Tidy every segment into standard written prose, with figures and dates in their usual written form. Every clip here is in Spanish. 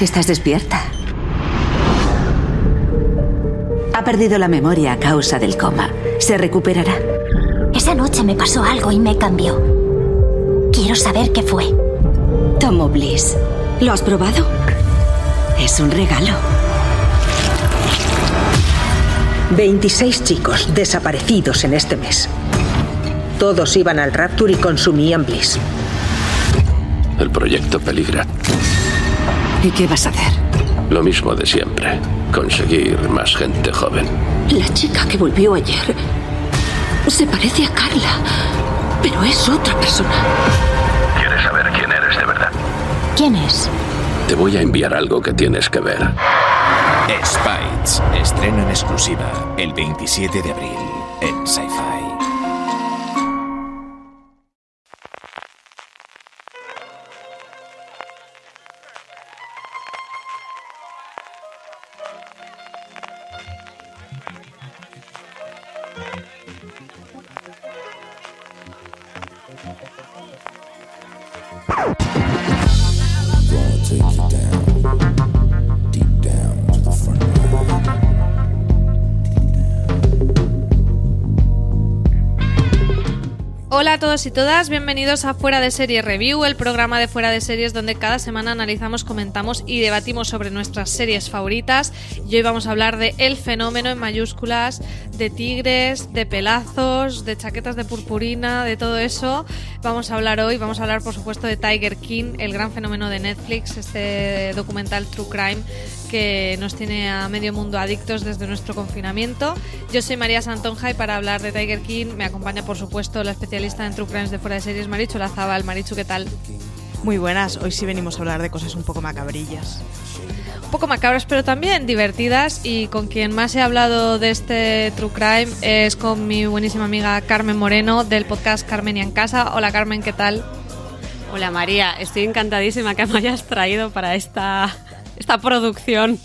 Estás despierta. Ha perdido la memoria a causa del coma. Se recuperará. Esa noche me pasó algo y me cambió. Quiero saber qué fue. Tomo Bliss. ¿Lo has probado? Es un regalo. 26 chicos desaparecidos en este mes. Todos iban al Rapture y consumían Bliss. El proyecto peligra. ¿Y qué vas a hacer? Lo mismo de siempre. Conseguir más gente joven. La chica que volvió ayer se parece a Carla, pero es otra persona. ¿Quieres saber quién eres de verdad? ¿Quién es? Te voy a enviar algo que tienes que ver. Spites, estreno en exclusiva el 27 de abril en Sci-Fi. Hola a todos y todas, bienvenidos a Fuera de Series Review, el programa de Fuera de Series donde cada semana analizamos, comentamos y debatimos sobre nuestras series favoritas. Y hoy vamos a hablar de El Fenómeno en mayúsculas, de tigres, de pelazos, de chaquetas de purpurina, de todo eso. Vamos a hablar hoy, vamos a hablar por supuesto de Tiger King, el gran fenómeno de Netflix, este documental True Crime que nos tiene a medio mundo adictos desde nuestro confinamiento. Yo soy María Santonja y para hablar de Tiger King me acompaña por supuesto la especialista en True Crimes de Fuera de Series, Marichu Lazabal. Marichu, ¿qué tal? Muy buenas, hoy sí venimos a hablar de cosas un poco macabrillas. Un poco macabras pero también divertidas, y con quien más he hablado de este True Crime es con mi buenísima amiga Carmen Moreno del podcast Carmen y en Casa. Hola Carmen, ¿qué tal? Hola María, estoy encantadísima que me hayas traído para esta producción.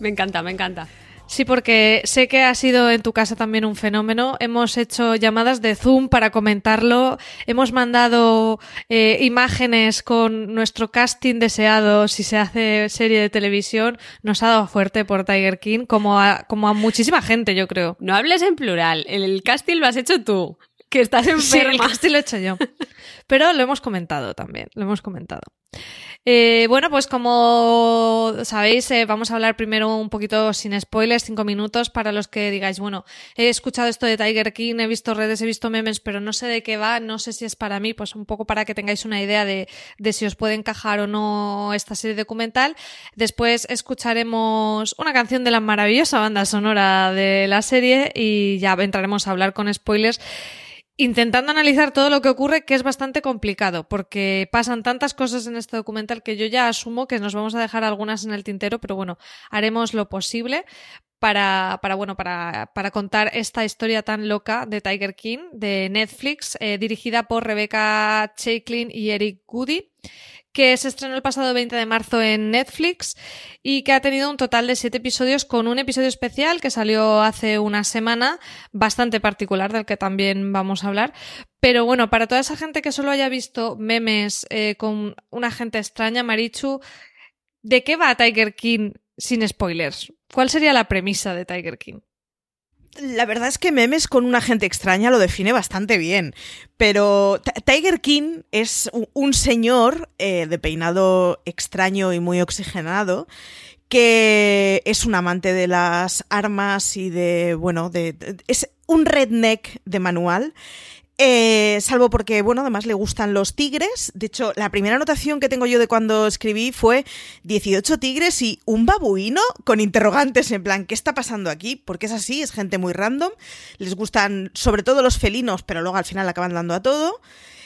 Me encanta, me encanta. Sí, porque sé que ha sido en tu casa también un fenómeno. Hemos hecho llamadas de Zoom para comentarlo. Hemos mandado imágenes con nuestro casting deseado si se hace serie de televisión. Nos ha dado fuerte por Tiger King, como a muchísima gente, yo creo. No hables en plural. El casting lo has hecho tú, que estás enferma. Sí, el casting lo he hecho yo. Pero lo hemos comentado también, lo hemos comentado. Bueno, pues como sabéis, vamos a hablar primero un poquito sin spoilers, 5 minutos, para los que digáis, bueno, he escuchado esto de Tiger King, he visto redes, he visto memes, pero no sé de qué va, no sé si es para mí, pues un poco para que tengáis una idea de si os puede encajar o no esta serie documental. Después escucharemos una canción de la maravillosa banda sonora de la serie y ya entraremos a hablar con spoilers, intentando analizar todo lo que ocurre, que es bastante complicado, porque pasan tantas cosas en este documental que yo ya asumo que nos vamos a dejar algunas en el tintero, pero bueno, haremos lo posible para contar esta historia tan loca de Tiger King, de Netflix, dirigida por Rebecca Chaiklin y Eric Goode, que se estrenó el pasado 20 de marzo en Netflix y que ha tenido un total de 7 episodios, con un episodio especial que salió hace una semana, bastante particular, del que también vamos a hablar. Pero bueno, para toda esa gente que solo haya visto memes con una gente extraña, Marichu, ¿de qué va Tiger King sin spoilers? ¿Cuál sería la premisa de Tiger King? La verdad es que memes con una gente extraña lo define bastante bien, pero Tiger King es un señor de peinado extraño y muy oxigenado que es un amante de las armas y es un redneck de manual. Salvo porque, bueno, además le gustan los tigres. De hecho, la primera anotación que tengo yo de cuando escribí fue 18 tigres y un babuino con interrogantes en plan, ¿qué está pasando aquí? Porque es así, es gente muy random. Les gustan sobre todo los felinos, pero luego al final acaban dando a todo.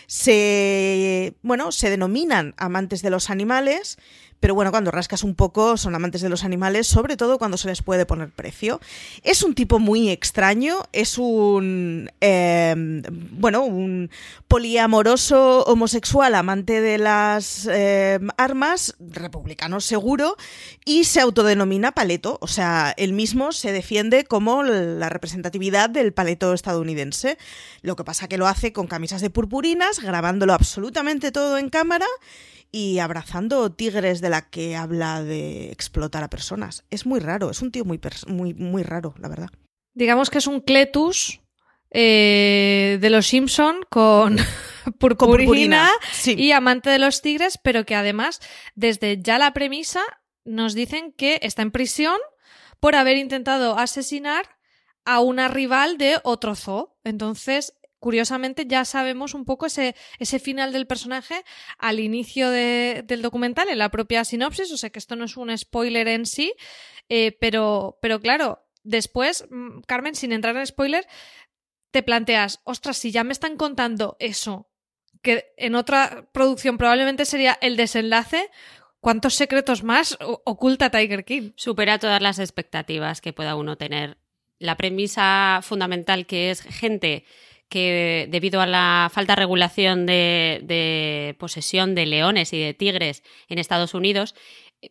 Se denominan amantes de los animales, pero bueno, cuando rascas un poco son amantes de los animales, sobre todo cuando se les puede poner precio. Es un tipo muy extraño, es un poliamoroso homosexual amante de las armas, republicano seguro, y se autodenomina paleto. O sea, él mismo se defiende como la representatividad del paleto estadounidense. Lo que pasa que lo hace con camisas de purpurinas, grabándolo absolutamente todo en cámara y abrazando tigres de de la que habla de explotar a personas. Es muy raro, es un tío muy raro, la verdad. Digamos que es un Cletus de los Simpson con... purpurina sí. Y amante de los tigres, pero que además desde ya la premisa nos dicen que está en prisión por haber intentado asesinar a una rival de otro zoo. Entonces, curiosamente, ya sabemos un poco ese final del personaje al inicio del documental, en la propia sinopsis. O sea que esto no es un spoiler en sí, pero claro, después, Carmen, sin entrar en spoiler, te planteas, ostras, si ya me están contando eso, que en otra producción probablemente sería el desenlace, ¿cuántos secretos más oculta Tiger King? Supera todas las expectativas que pueda uno tener. La premisa fundamental, que es gente que debido a la falta de regulación de posesión de leones y de tigres en Estados Unidos,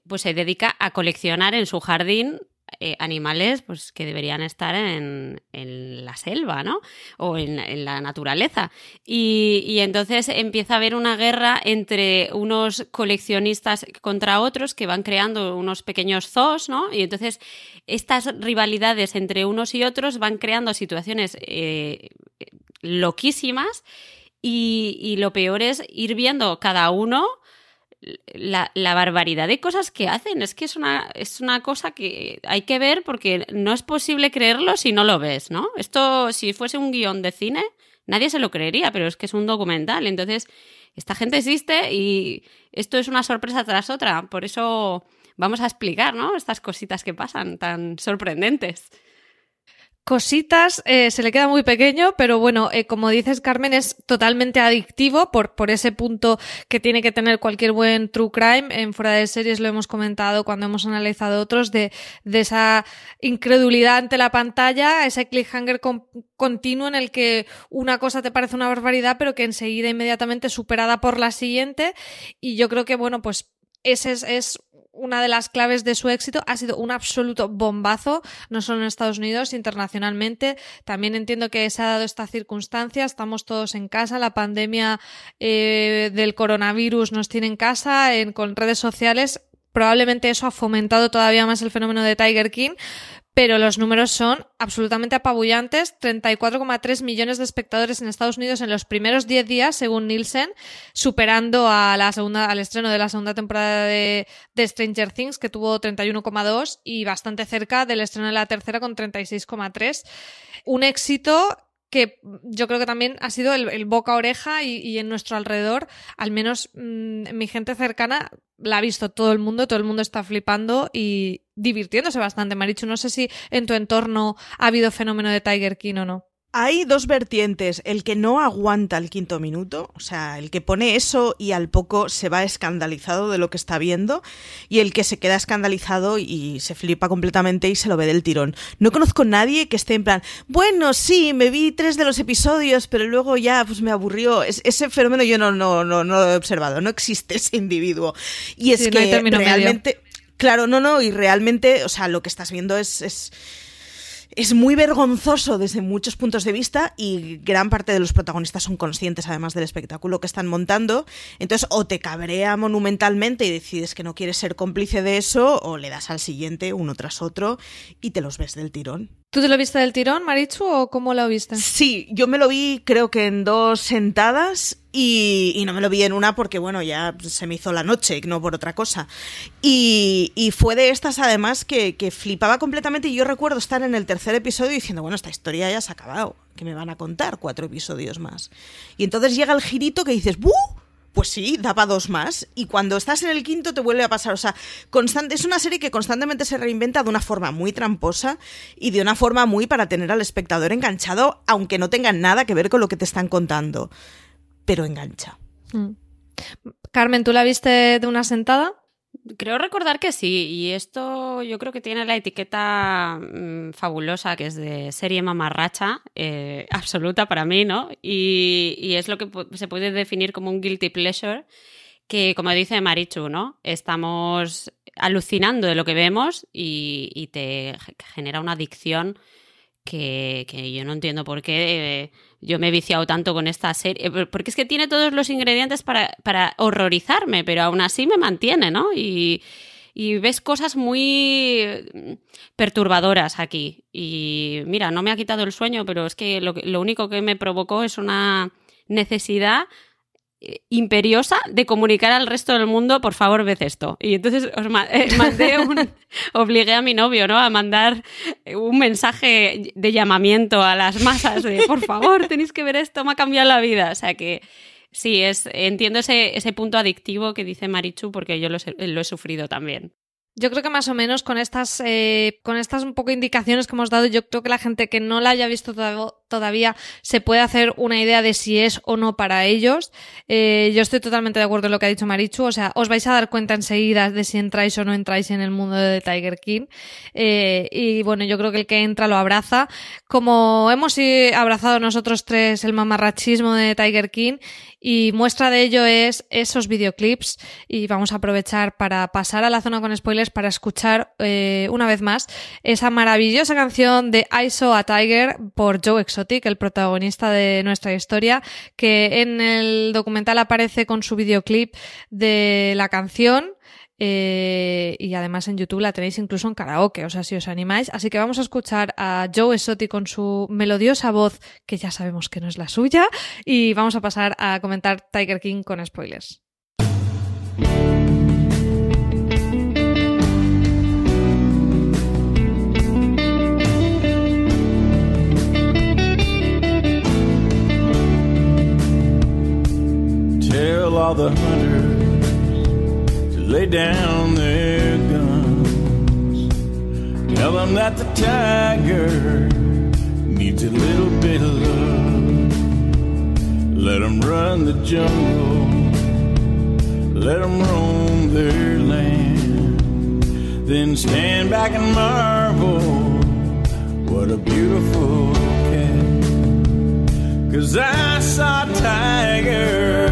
pues se dedica a coleccionar en su jardín animales pues que deberían estar en la selva, ¿no? O en la naturaleza. Y entonces empieza a haber una guerra entre unos coleccionistas contra otros que van creando unos pequeños zoos, ¿no? Y entonces estas rivalidades entre unos y otros van creando situaciones loquísimas y lo peor es ir viendo cada uno la barbaridad de cosas que hacen. Es que es una cosa que hay que ver porque no es posible creerlo si no lo ves, ¿no? Esto, si fuese un guión de cine, nadie se lo creería, pero es que es un documental. Entonces, esta gente existe y esto es una sorpresa tras otra. Por eso vamos a explicar, ¿no?, estas cositas que pasan tan sorprendentes. Cositas, se le queda muy pequeño, pero bueno, como dices, Carmen, es totalmente adictivo por ese punto que tiene que tener cualquier buen true crime. En Fuera de Series lo hemos comentado cuando hemos analizado otros, de esa incredulidad ante la pantalla, ese cliffhanger continuo en el que una cosa te parece una barbaridad, pero que enseguida inmediatamente es superada por la siguiente. Y yo creo que, bueno, pues ese es una de las claves de su éxito. Ha sido un absoluto bombazo, no solo en Estados Unidos, internacionalmente. También entiendo que se ha dado esta circunstancia, estamos todos en casa, la pandemia del coronavirus nos tiene en casa, con redes sociales. Probablemente eso ha fomentado todavía más el fenómeno de Tiger King, pero los números son absolutamente apabullantes. 34,3 millones de espectadores en Estados Unidos en los primeros 10 días, según Nielsen, superando al estreno de la segunda temporada de Stranger Things, que tuvo 31,2, y bastante cerca del estreno de la tercera con 36,3. Un éxito que yo creo que también ha sido el boca a oreja y en nuestro alrededor, al menos mi gente cercana, la ha visto todo el mundo está flipando y divirtiéndose bastante. Marichu, no sé si en tu entorno ha habido fenómeno de Tiger King o no. Hay dos vertientes: el que no aguanta el quinto minuto, o sea, el que pone eso y al poco se va escandalizado de lo que está viendo, y el que se queda escandalizado y se flipa completamente y se lo ve del tirón. No conozco nadie que esté en plan, bueno, sí, me vi 3 de los episodios, pero luego ya pues me aburrió. Ese fenómeno yo no lo he observado, no existe ese individuo. Y es sí, que no hay término realmente medio. Claro, no, y realmente, o sea, lo que estás viendo es muy vergonzoso desde muchos puntos de vista, y gran parte de los protagonistas son conscientes además del espectáculo que están montando. Entonces, o te cabrea monumentalmente y decides que no quieres ser cómplice de eso, o le das al siguiente uno tras otro y te los ves del tirón. ¿Tú te lo viste del tirón, Marichu, o cómo lo viste? Sí, yo me lo vi creo que en 2 sentadas. Y no me lo vi en una porque, bueno, ya se me hizo la noche, no por otra cosa. Y fue de estas, además, que flipaba completamente. Y yo recuerdo estar en el tercer episodio diciendo, bueno, esta historia ya se ha acabado, que me van a contar 4 episodios más. Y entonces llega el girito que dices, ¡buh! Pues sí, daba 2 más. Y cuando estás en el quinto te vuelve a pasar. O sea, es una serie que constantemente se reinventa de una forma muy tramposa y de una forma muy para tener al espectador enganchado, aunque no tenga nada que ver con lo que te están contando. Pero engancha. Carmen, ¿tú la viste de una sentada? Creo recordar que sí, y esto yo creo que tiene la etiqueta fabulosa, que es de serie mamarracha, absoluta para mí, ¿no? Y es lo que se puede definir como un guilty pleasure, que, como dice Marichu, ¿no?, estamos alucinando de lo que vemos y te genera una adicción que yo no entiendo por qué yo me he viciado tanto con esta serie, porque es que tiene todos los ingredientes para horrorizarme, pero aún así me mantiene, ¿no? Y ves cosas muy perturbadoras aquí. Y mira, no me ha quitado el sueño, pero es que lo único que me provocó es una necesidad imperiosa de comunicar al resto del mundo, por favor, ved esto. Y entonces os mandé obligué a mi novio, ¿no?, a mandar un mensaje de llamamiento a las masas de, por favor, tenéis que ver esto, me ha cambiado la vida. O sea que sí, entiendo ese punto adictivo que dice Marichu, porque yo lo he sufrido también. Yo creo que más o menos con estas un poco indicaciones que hemos dado, yo creo que la gente que no la haya visto todavía se puede hacer una idea de si es o no para ellos. Yo estoy totalmente de acuerdo en lo que ha dicho Marichu. O sea, os vais a dar cuenta enseguida de si entráis o no entráis en el mundo de Tiger King. Y bueno, yo creo que el que entra lo abraza. Como hemos abrazado nosotros tres el mamarrachismo de Tiger King, y muestra de ello es esos videoclips, y vamos a aprovechar para pasar a la zona con spoilers para escuchar una vez más esa maravillosa canción de I Saw a Tiger por Joe Exotic, el protagonista de nuestra historia, que en el documental aparece con su videoclip de la canción. Y además en YouTube la tenéis incluso en karaoke, o sea, si os animáis. Así que vamos a escuchar a Joe Exotic con su melodiosa voz, que ya sabemos que no es la suya, y vamos a pasar a comentar Tiger King con spoilers. Tell all the hunters lay down their guns. Tell them that the tiger needs a little bit of love. Let them run the jungle, let them roam their land. Then stand back and marvel, what a beautiful cat. 'Cause I saw a tiger,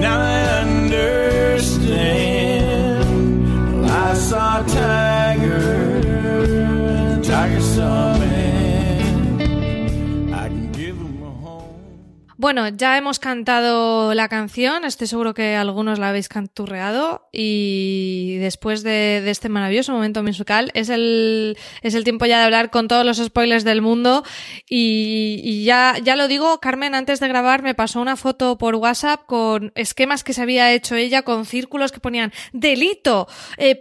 now I understand. I saw a tiger, tiger saw me. I can give him a home. Bueno, ya hemos cantado la canción, estoy seguro que algunos la habéis canturreado, y después de este maravilloso momento musical es el tiempo ya de hablar con todos los spoilers del mundo, y ya lo digo, Carmen, antes de grabar me pasó una foto por WhatsApp con esquemas que se había hecho ella, con círculos que ponían delito,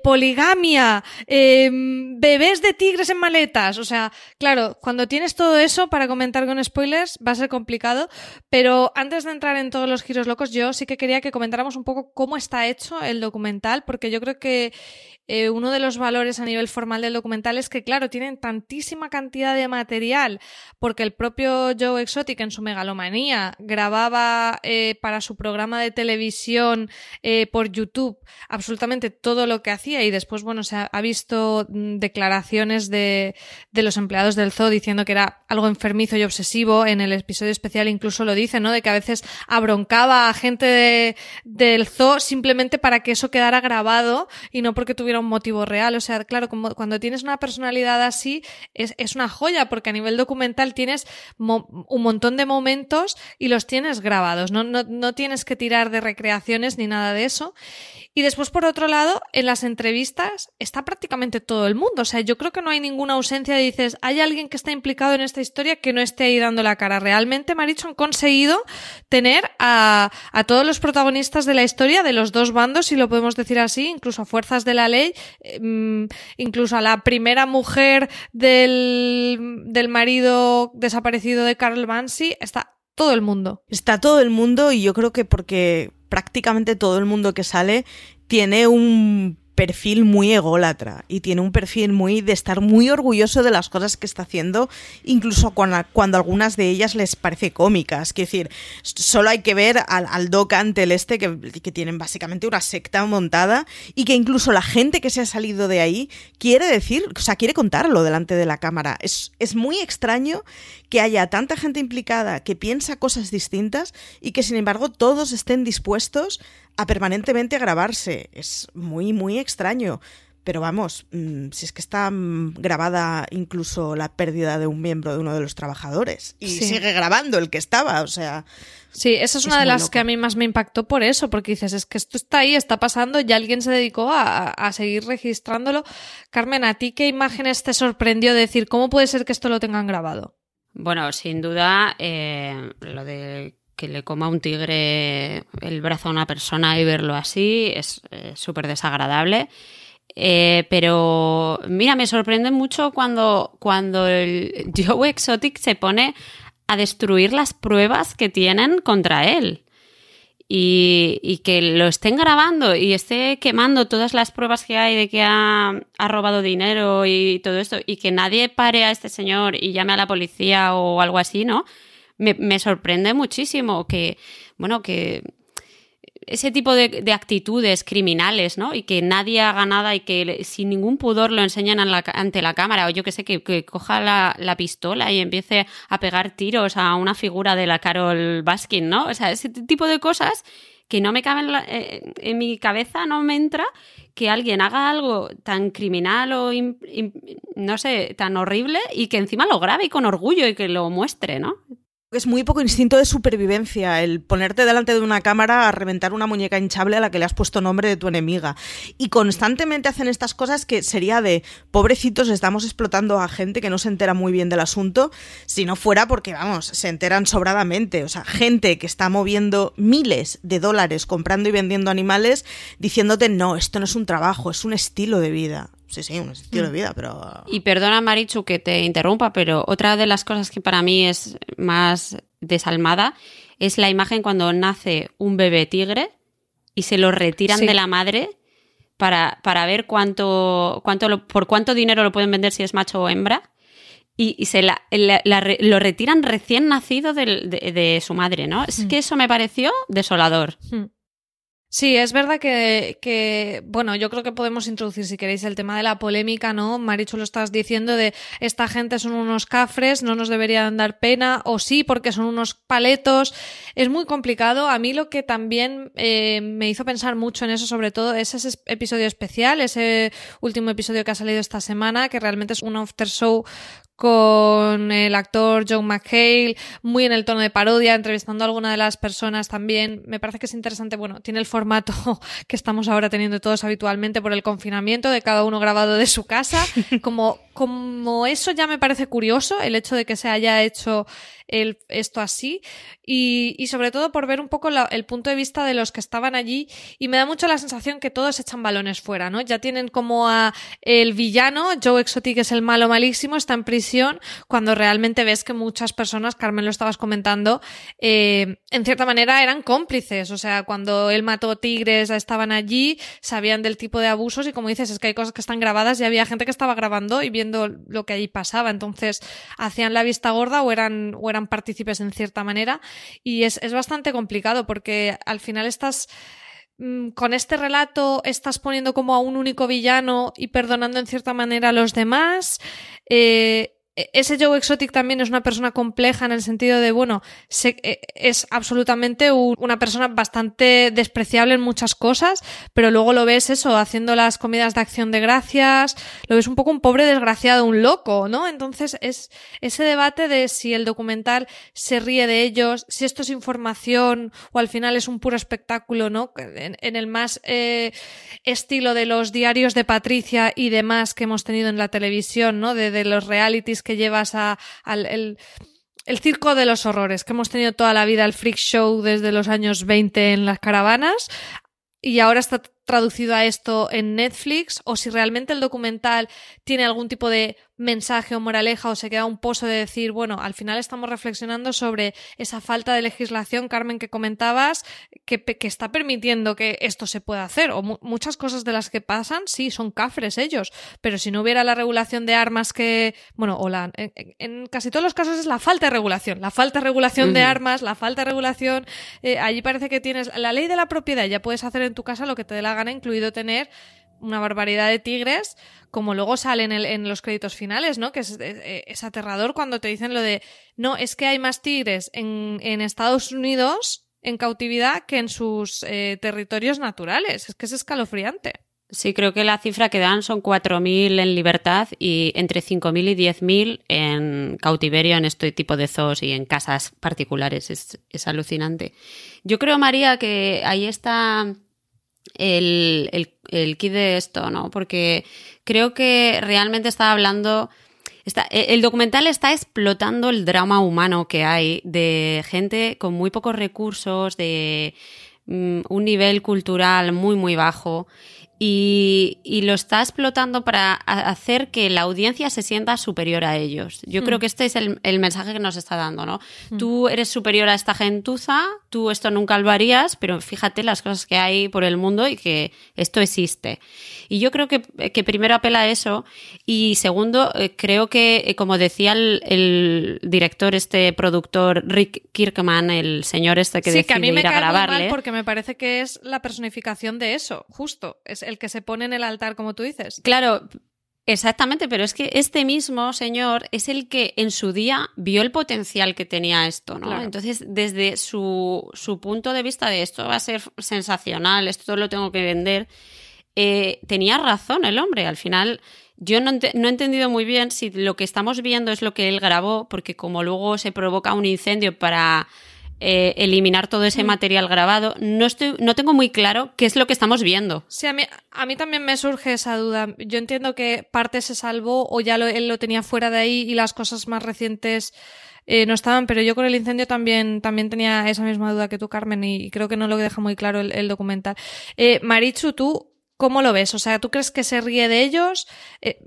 poligamia, bebés de tigres en maletas. O sea, claro, cuando tienes todo eso para comentar con spoilers va a ser complicado, pero antes de entrar en todos los giros locos, yo sí que quería que comentáramos un poco cómo está hecho el documental, porque yo creo que uno de los valores a nivel formal del documental es que, claro, tienen tantísima cantidad de material, porque el propio Joe Exotic en su megalomanía grababa para su programa de televisión por YouTube absolutamente todo lo que hacía, y después, bueno, se ha visto declaraciones de los empleados del zoo diciendo que era algo enfermizo y obsesivo. En el episodio especial incluso lo dice, ¿no?, de que a veces abroncaba a gente del zoo simplemente para que eso quedara grabado y no porque tuviera un motivo real. O sea, claro, cuando tienes una personalidad así es una joya, porque a nivel documental tienes un montón de momentos y los tienes grabados, no tienes que tirar de recreaciones ni nada de eso. Y después, por otro lado, en las entrevistas está prácticamente todo el mundo. O sea, yo creo que no hay ninguna ausencia de, dices, hay alguien que está implicado en esta historia que no esté ahí dando la cara. Realmente, Marichu, han conseguido tener a todos los protagonistas de la historia, de los dos bandos, si lo podemos decir así, incluso a fuerzas de la ley, incluso a la primera mujer del marido desaparecido de Carol Vansky. Está todo el mundo, y yo creo que porque prácticamente todo el mundo que sale tiene un perfil muy ególatra y tiene un perfil muy de estar muy orgulloso de las cosas que está haciendo, incluso cuando algunas de ellas les parece cómicas. Quiero decir, solo hay que ver al Doc Antle que tienen básicamente una secta montada, y que incluso la gente que se ha salido de ahí quiere contarlo delante de la cámara. Es muy extraño que haya tanta gente implicada que piensa cosas distintas y que sin embargo todos estén dispuestos a permanentemente grabarse. Es muy, muy extraño. Pero vamos, si es que está grabada incluso la pérdida de un miembro de uno de los trabajadores. Y sí, sigue grabando el que estaba, o sea... Sí, esa es una de las loco. Que a mí más me impactó por eso, porque dices, es que esto está ahí, está pasando, y alguien se dedicó a seguir registrándolo. Carmen, ¿a ti qué imágenes te sorprendió decir cómo puede ser que esto lo tengan grabado? Bueno, sin duda, lo de que le coma un tigre el brazo a una persona y verlo así es súper desagradable. Pero mira, me sorprende mucho cuando el Joe Exotic se pone a destruir las pruebas que tienen contra él y que lo estén grabando y esté quemando todas las pruebas que hay de que ha robado dinero y todo esto, y que nadie pare a este señor y llame a la policía o algo así, ¿no? Me sorprende muchísimo que, bueno, que ese tipo de actitudes criminales, ¿no? Y que nadie haga nada y que sin ningún pudor lo enseñan ante la cámara, o yo que sé, que coja la pistola y empiece a pegar tiros a una figura de la Carole Baskin, ¿no? O sea, ese tipo de cosas que no me caben en mi cabeza, no me entra que alguien haga algo tan criminal o no sé, tan horrible, y que encima lo grabe con orgullo y que lo muestre, ¿no? Es muy poco instinto de supervivencia el ponerte delante de una cámara a reventar una muñeca hinchable a la que le has puesto nombre de tu enemiga. Y constantemente hacen estas cosas que sería de pobrecitos, estamos explotando a gente que no se entera muy bien del asunto, si no fuera porque, vamos, se enteran sobradamente. O sea, gente que está moviendo miles de dólares comprando y vendiendo animales diciéndote, no, esto no es un trabajo, es un estilo de vida. Sí, un estilo de vida, pero... Y perdona, Marichu, que te interrumpa, pero otra de las cosas que para mí es más desalmada es la imagen cuando nace un bebé tigre y se lo retiran de la madre para ver por cuánto dinero lo pueden vender si es macho o hembra, y lo retiran recién nacido de su madre, ¿no? Es que eso me pareció desolador. Sí, es verdad que bueno, yo creo que podemos introducir, si queréis, el tema de la polémica, ¿no? Marichu, lo estás diciendo de esta gente son unos cafres, no nos deberían dar pena, o sí, porque son unos paletos. Es muy complicado. A mí lo que también me hizo pensar mucho en eso, sobre todo, es ese episodio especial, ese último episodio que ha salido esta semana, que realmente es un after show con el actor Joel McHale, muy en el tono de parodia, entrevistando a alguna de las personas también. Me parece que es interesante, bueno, tiene el formato que estamos ahora teniendo todos habitualmente por el confinamiento, de cada uno grabado de su casa. Como eso ya me parece curioso, el hecho de que se haya hecho esto así, y sobre todo por ver un poco el punto de vista de los que estaban allí, y me da mucho la sensación que todos echan balones fuera, ¿no? Ya tienen como a el villano, Joe Exotic es el malo malísimo, está en prisión, cuando realmente ves que muchas personas, Carmen lo estabas comentando, en cierta manera eran cómplices, o sea, cuando él mató tigres estaban allí, sabían del tipo de abusos, y como dices, es que hay cosas que están grabadas y había gente que estaba grabando y viendo lo que allí pasaba, entonces hacían la vista gorda o eran partícipes en cierta manera, y es bastante complicado porque al final estás con este relato, estás poniendo como a un único villano y perdonando en cierta manera a los demás. Ese Joe Exotic también es una persona compleja en el sentido de, bueno, es absolutamente una persona bastante despreciable en muchas cosas, pero luego lo ves eso, haciendo las comidas de acción de gracias, lo ves un poco un pobre desgraciado, un loco, ¿no? Entonces es ese debate de si el documental se ríe de ellos, si esto es información o al final es un puro espectáculo, ¿no? En el más estilo de los diarios de Patricia y demás que hemos tenido en la televisión, ¿no? De los realities que llevas al circo de los horrores que hemos tenido toda la vida, el freak show desde los años 20 en las caravanas, y ahora está traducido a esto en Netflix, o si realmente el documental tiene algún tipo de mensaje o moraleja, o se queda un pozo de decir, bueno, al final estamos reflexionando sobre esa falta de legislación, Carmen, que comentabas, que está permitiendo que esto se pueda hacer, o muchas cosas de las que pasan, sí, son cafres ellos, pero si no hubiera la regulación de armas que, bueno, en casi todos los casos es la falta de regulación de armas, la falta de regulación, allí parece que tienes la ley de la propiedad, ya puedes hacer en tu casa lo que te dé la gana, incluido tener una barbaridad de tigres, como luego sale en los créditos finales, ¿no? Que es aterrador cuando te dicen lo de, no, es que hay más tigres en Estados Unidos en cautividad que en sus territorios naturales. Es que es escalofriante. Sí, creo que la cifra que dan son 4.000 en libertad y entre 5.000 y 10.000 en cautiverio, en este tipo de zoos y en casas particulares. Es alucinante. Yo creo, María, que ahí está el quid de esto, ¿no? Porque creo que realmente está hablando... El documental está explotando el drama humano que hay de gente con muy pocos recursos, de un nivel cultural muy, muy bajo... Y lo está explotando para hacer que la audiencia se sienta superior a ellos. Yo creo que este es el mensaje que nos está dando, ¿no? Tú eres superior a esta gentuza, tú esto nunca lo harías, pero fíjate las cosas que hay por el mundo y que esto existe. Y yo creo que primero apela a eso y segundo, creo que, como decía el director, este productor Rick Kirkman, el señor este que decide ir a grabarle... Sí, que a mí me cae mal porque me parece que es la personificación de eso, justo. Es el que se pone en el altar, como tú dices. Claro, exactamente, pero es que este mismo señor es el que en su día vio el potencial que tenía esto, ¿no? Claro. Entonces, desde su punto de vista de esto va a ser sensacional, esto lo tengo que vender, tenía razón el hombre. Al final, yo no he entendido muy bien si lo que estamos viendo es lo que él grabó, porque como luego se provoca un incendio para... eliminar todo ese material grabado, no tengo muy claro qué es lo que estamos viendo. Sí, a mí también me surge esa duda. Yo entiendo que parte se salvó o ya él lo tenía fuera de ahí y las cosas más recientes no estaban, pero yo con el incendio también tenía esa misma duda que tú, Carmen, y creo que no lo deja muy claro el documental. Marichu, tú... ¿Cómo lo ves? O sea, ¿tú crees que se ríe de ellos?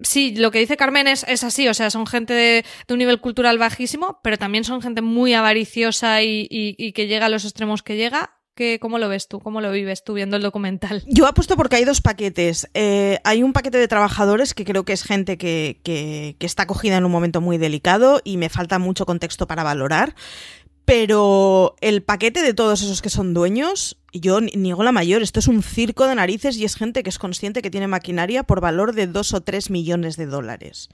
Sí, lo que dice Carmen es así, o sea, son gente de un nivel cultural bajísimo, pero también son gente muy avariciosa y que llega a los extremos que llega. ¿Cómo lo ves tú? ¿Cómo lo vives tú viendo el documental? Yo apuesto porque hay dos paquetes. Hay un paquete de trabajadores que creo que es gente que está cogida en un momento muy delicado y me falta mucho contexto para valorar. Pero el paquete de todos esos que son dueños, yo niego la mayor. Esto es un circo de narices y es gente que es consciente que tiene maquinaria por valor de 2 o 3 millones de dólares.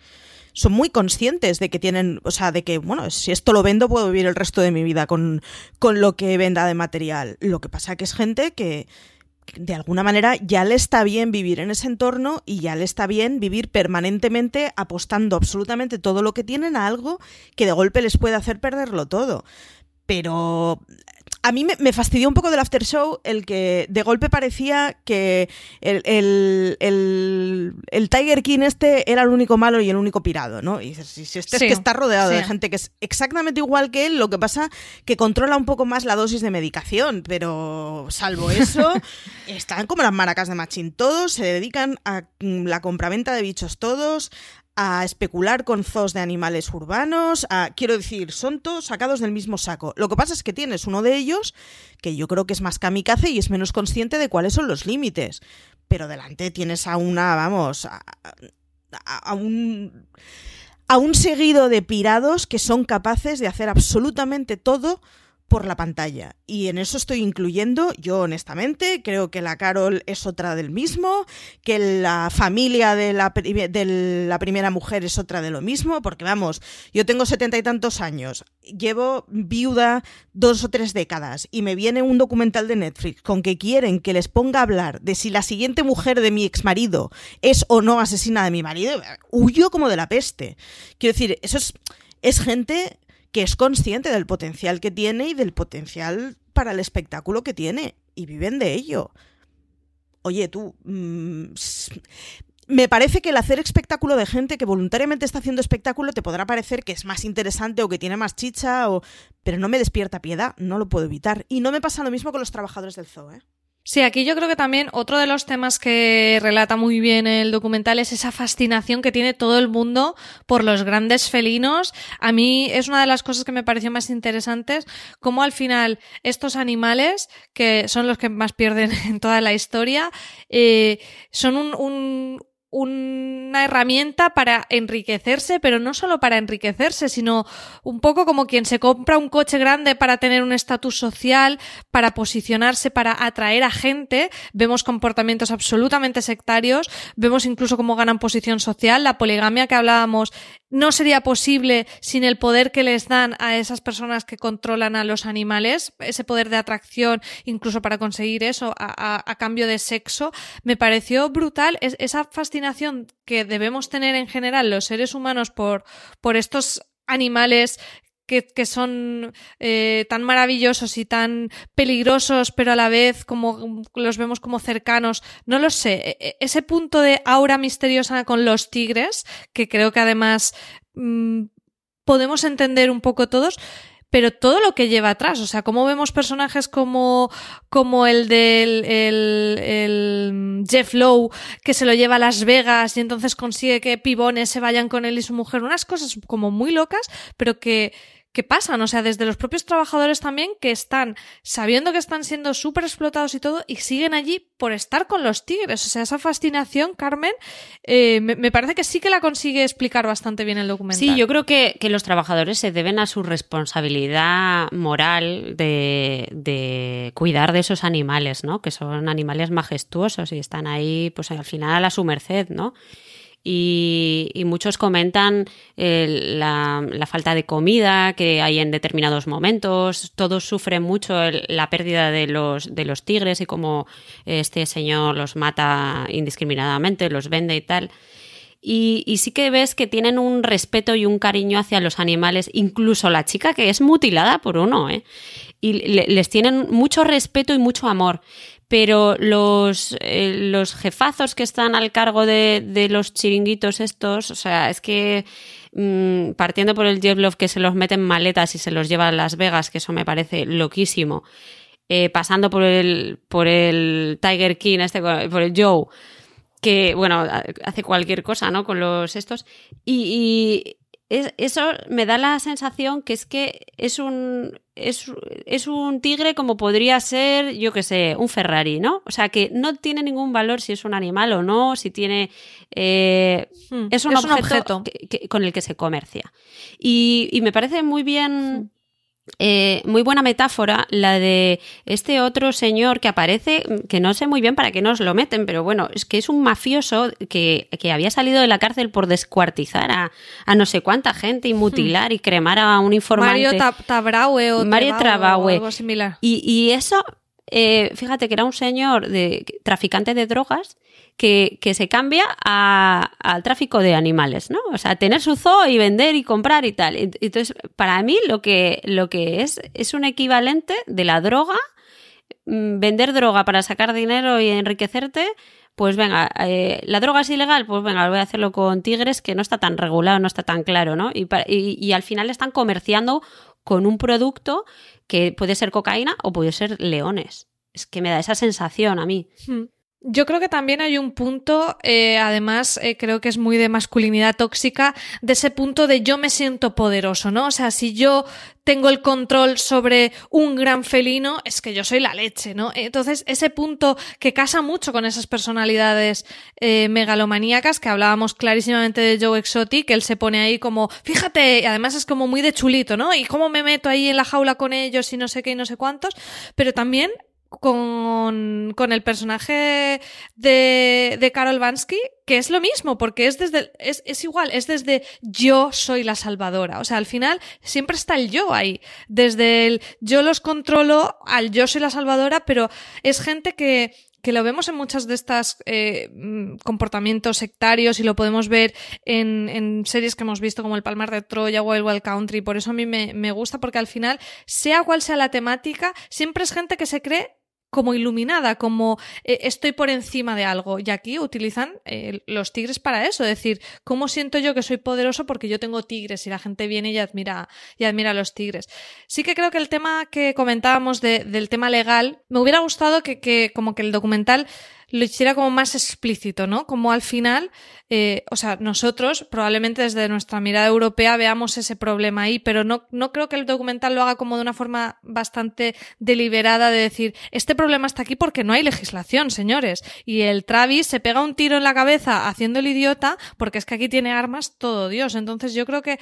Son muy conscientes de que tienen, o sea, de que, bueno, si esto lo vendo puedo vivir el resto de mi vida con lo que venda de material. Lo que pasa que es gente que, de alguna manera, ya le está bien vivir en ese entorno y ya le está bien vivir permanentemente apostando absolutamente todo lo que tienen a algo que de golpe les puede hacer perderlo todo. Pero a mí me fastidió un poco del after show el que de golpe parecía que el Tiger King este era el único malo y el único pirado, ¿no? Y dices, si este sí, es que está rodeado sí. de gente que es exactamente igual que él, lo que pasa que controla un poco más la dosis de medicación, pero salvo eso, están como las maracas de machín todos, se dedican a la compraventa de bichos todos, a especular con zoos de animales urbanos, quiero decir, son todos sacados del mismo saco. Lo que pasa es que tienes uno de ellos que yo creo que es más kamikaze y es menos consciente de cuáles son los límites, pero delante tienes a una, vamos, a un seguido de pirados que son capaces de hacer absolutamente todo por la pantalla. Y en eso estoy incluyendo, yo honestamente, creo que la Carol es otra del mismo, que la familia de la primera mujer es otra de lo mismo, porque vamos, yo tengo 70 y tantos años, llevo viuda 2 o 3 décadas y me viene un documental de Netflix con que quieren que les ponga a hablar de si la siguiente mujer de mi exmarido es o no asesina de mi marido, huyo como de la peste. Quiero decir, eso es gente que es consciente del potencial que tiene y del potencial para el espectáculo que tiene, y viven de ello. Oye, tú... me parece que el hacer espectáculo de gente que voluntariamente está haciendo espectáculo te podrá parecer que es más interesante o que tiene más chicha, pero no me despierta piedad, no lo puedo evitar. Y no me pasa lo mismo con los trabajadores del zoo, ¿eh? Sí, aquí yo creo que también otro de los temas que relata muy bien el documental es esa fascinación que tiene todo el mundo por los grandes felinos. A mí es una de las cosas que me pareció más interesantes, cómo al final estos animales, que son los que más pierden en toda la historia, son una herramienta para enriquecerse, pero no solo para enriquecerse, sino un poco como quien se compra un coche grande para tener un estatus social, para posicionarse, para atraer a gente. Vemos comportamientos absolutamente sectarios, vemos incluso cómo ganan posición social, la poligamia que hablábamos no sería posible sin el poder que les dan a esas personas que controlan a los animales, ese poder de atracción incluso para conseguir eso a cambio de sexo. Me pareció brutal esa fascinación que debemos tener en general los seres humanos por estos animales que son tan maravillosos y tan peligrosos, pero a la vez como los vemos como cercanos. No lo sé, ese punto de aura misteriosa con los tigres, que creo que además podemos entender un poco todos, pero todo lo que lleva atrás, o sea, cómo vemos personajes como el del el Jeff Lowe, que se lo lleva a Las Vegas y entonces consigue que pibones se vayan con él y su mujer, unas cosas como muy locas, pero que pasan, o sea, desde los propios trabajadores también, que están sabiendo que están siendo súper explotados y todo, y siguen allí por estar con los tigres. O sea, esa fascinación, Carmen, me parece que sí que la consigue explicar bastante bien el documental. Sí, yo creo que los trabajadores se deben a su responsabilidad moral de cuidar de esos animales, ¿no? Que son animales majestuosos y están ahí, pues al final, a su merced, ¿no? Y muchos comentan la falta de comida que hay en determinados momentos. Todos sufren mucho la pérdida de los tigres y cómo este señor los mata indiscriminadamente, los vende y tal. Y sí que ves que tienen un respeto y un cariño hacia los animales, incluso la chica que es mutilada por uno, ¿eh? Y les tienen mucho respeto y mucho amor. Pero los jefazos que están al cargo de los chiringuitos estos, o sea, es que partiendo por el Jeff Love, que se los mete en maletas y se los lleva a Las Vegas, que eso me parece loquísimo, pasando por el Tiger King, por el Joe, que bueno, hace cualquier cosa, ¿no? Con los estos. Y eso me da la sensación que es que es un tigre como podría ser, yo qué sé, un Ferrari, ¿no? O sea, que no tiene ningún valor si es un animal o no, si tiene... es un objeto. Con el que se comercia. Y me parece muy bien... muy buena metáfora la de este otro señor que aparece, que no sé muy bien para qué nos lo meten, pero bueno, es que es un mafioso que había salido de la cárcel por descuartizar a no sé cuánta gente y mutilar y cremar a un informante. Mario Tabraue o algo similar. Y eso, fíjate que era un señor traficante de drogas que se cambia al tráfico de animales, ¿no? O sea, tener su zoo y vender y comprar y tal. Entonces, para mí lo que es un equivalente de la droga, vender droga para sacar dinero y enriquecerte. Pues venga, la droga es ilegal, pues venga, voy a hacerlo con tigres, que no está tan regulado, no está tan claro, ¿no? Y al final están comerciando con un producto que puede ser cocaína o puede ser leones. Es que me da esa sensación a mí. Yo creo que también hay un punto, además, creo que es muy de masculinidad tóxica, de ese punto de yo me siento poderoso, ¿no? O sea, si yo tengo el control sobre un gran felino, es que yo soy la leche, ¿no? Entonces, ese punto que casa mucho con esas personalidades megalomaníacas, que hablábamos clarísimamente de Joe Exotic, que él se pone ahí como, fíjate, y además es como muy de chulito, ¿no? Y cómo me meto ahí en la jaula con ellos y no sé qué y no sé cuántos, pero también... Con el personaje de Carol Vansky, que es lo mismo, porque es desde yo soy la salvadora. O sea, al final siempre está el yo ahí, desde el yo los controlo al yo soy la salvadora, pero es gente que lo vemos en muchas de estas comportamientos sectarios, y lo podemos ver en series que hemos visto como El Palmar de Troya o Wild Wild Country. Por eso a mí me gusta, porque al final, sea cual sea la temática, siempre es gente que se cree como iluminada, como estoy por encima de algo. Y aquí utilizan los tigres para eso, es decir, ¿cómo siento yo que soy poderoso? Porque yo tengo tigres y la gente viene y admira a los tigres. Sí que creo que el tema que comentábamos del tema legal, me hubiera gustado que como que el documental lo hiciera como más explícito, ¿no? Como al final, o sea, nosotros probablemente desde nuestra mirada europea veamos ese problema ahí, pero no creo que el documental lo haga como de una forma bastante deliberada de decir, este problema está aquí porque no hay legislación, señores. Y el Travis se pega un tiro en la cabeza haciendo el idiota porque es que aquí tiene armas todo Dios. Entonces yo creo que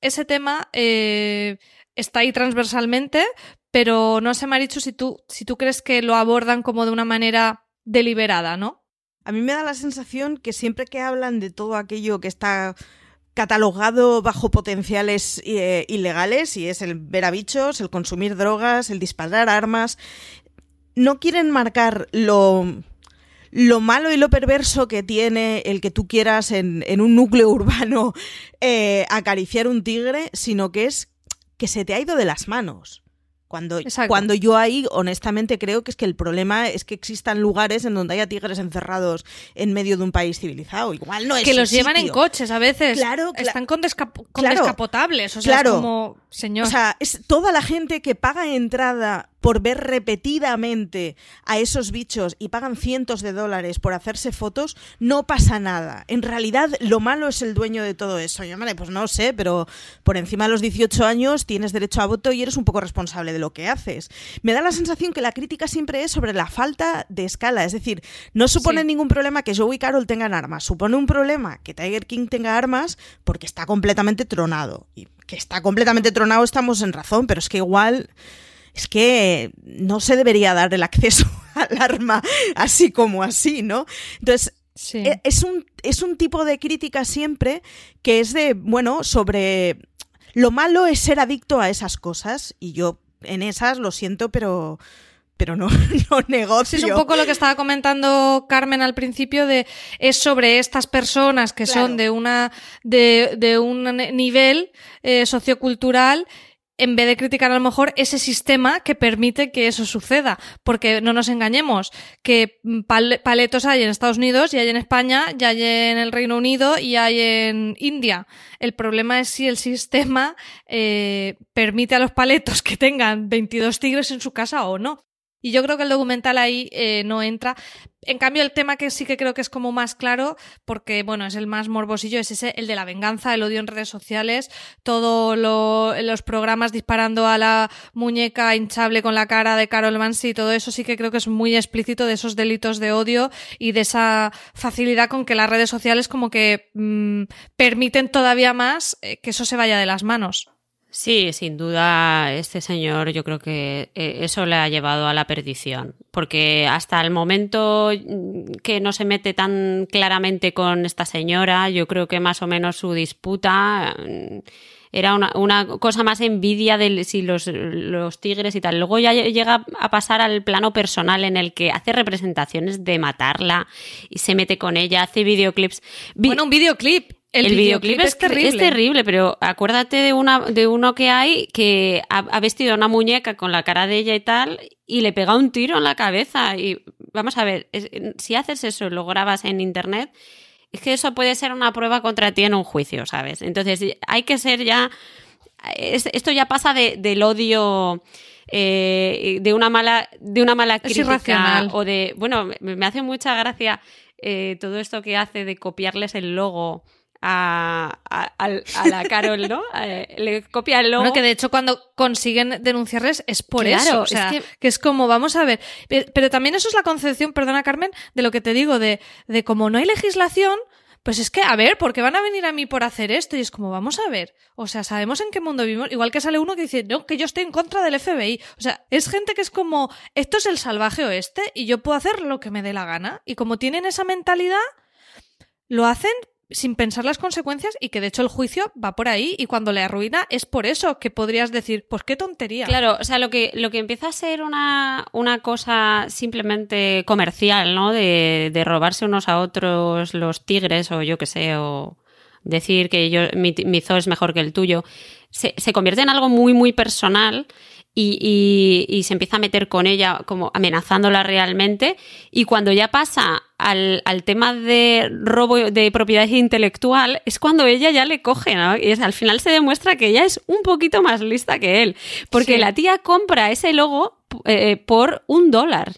ese tema está ahí transversalmente, pero no sé, Marichu, si tú crees que lo abordan como de una manera... deliberada, ¿no? A mí me da la sensación que siempre que hablan de todo aquello que está catalogado bajo potenciales ilegales, y es el ver a bichos, el consumir drogas, el disparar armas. No quieren marcar lo malo y lo perverso que tiene el que tú quieras en un núcleo urbano acariciar un tigre, sino que es que se te ha ido de las manos. Cuando yo ahí, honestamente, creo que es que el problema es que existan lugares en donde haya tigres encerrados en medio de un país civilizado. Igual no es que los llevan en coches a veces. Claro, están con descapotables. O sea, claro, es como, señor. O sea, es toda la gente que paga entrada por ver repetidamente a esos bichos y pagan cientos de dólares por hacerse fotos, no pasa nada. En realidad, lo malo es el dueño de todo eso. Yo, vale, pues no sé, pero por encima de los 18 años tienes derecho a voto y eres un poco responsable de lo que haces. Me da la sensación que la crítica siempre es sobre la falta de escala. Es decir, no supone ningún problema que Joe y Carol tengan armas. Supone un problema que Tiger King tenga armas porque está completamente tronado. Y que está completamente tronado estamos en razón, pero es que igual... Es que no se debería dar el acceso al arma así como así, ¿no? Entonces, sí, es un tipo de crítica siempre que es de, bueno, sobre lo malo es ser adicto a esas cosas, y yo en esas lo siento, pero no negocio. Es un poco lo que estaba comentando Carmen al principio, de es sobre estas personas que son de un nivel sociocultural, en vez de criticar a lo mejor ese sistema que permite que eso suceda. Porque no nos engañemos, que paletos hay en Estados Unidos, y hay en España, y hay en el Reino Unido, y hay en India. El problema es si el sistema permite a los paletos que tengan 22 tigres en su casa o no. Y yo creo que el documental ahí no entra. En cambio, el tema que sí que creo que es como más claro, porque bueno, es el más morbosillo, es ese, el de la venganza, el odio en redes sociales, todos los programas disparando a la muñeca hinchable con la cara de Carol Vansky y todo eso, sí que creo que es muy explícito de esos delitos de odio y de esa facilidad con que las redes sociales como que permiten todavía más que eso se vaya de las manos. Sí, sin duda, este señor yo creo que eso le ha llevado a la perdición, porque hasta el momento que no se mete tan claramente con esta señora, yo creo que más o menos su disputa era una cosa más envidia de si los tigres y tal. Luego ya llega a pasar al plano personal en el que hace representaciones de matarla y se mete con ella, hace videoclips. Bueno, un videoclip. El videoclip es terrible. Es terrible, pero acuérdate de uno que hay que ha vestido una muñeca con la cara de ella y tal, y le pega un tiro en la cabeza. Y vamos a ver, si haces eso y lo grabas en internet, es que eso puede ser una prueba contra ti en un juicio, ¿sabes? Entonces hay que ser ya... Esto ya pasa del odio... de una mala crítica. Es irracional. O de... Bueno, me hace mucha gracia todo esto que hace de copiarles el logo... A la Carol, ¿no? Le copia el logo. Bueno, que de hecho cuando consiguen denunciarles es por eso. O sea, que es como, vamos a ver. Pero también eso es la concepción, perdona Carmen, de lo que te digo, de como no hay legislación, pues es que, a ver, porque van a venir a mí por hacer esto. Y es como, vamos a ver. O sea, sabemos en qué mundo vivimos. Igual que sale uno que dice, no, que yo estoy en contra del FBI. O sea, es gente que es como, esto es el salvaje oeste y yo puedo hacer lo que me dé la gana. Y como tienen esa mentalidad, lo hacen sin pensar las consecuencias, y que de hecho el juicio va por ahí, y cuando le arruina es por eso, que podrías decir, pues qué tontería. Claro, o sea, lo que empieza a ser una cosa simplemente comercial, ¿no? De robarse unos a otros los tigres, o yo qué sé, o decir que mi zoo es mejor que el tuyo, se convierte en algo muy, muy personal. Y se empieza a meter con ella como amenazándola realmente, y cuando ya pasa al tema de robo de propiedad intelectual es cuando ella ya le coge, ¿no? Y al final se demuestra que ella es un poquito más lista que él, porque la tía compra ese logo por $1.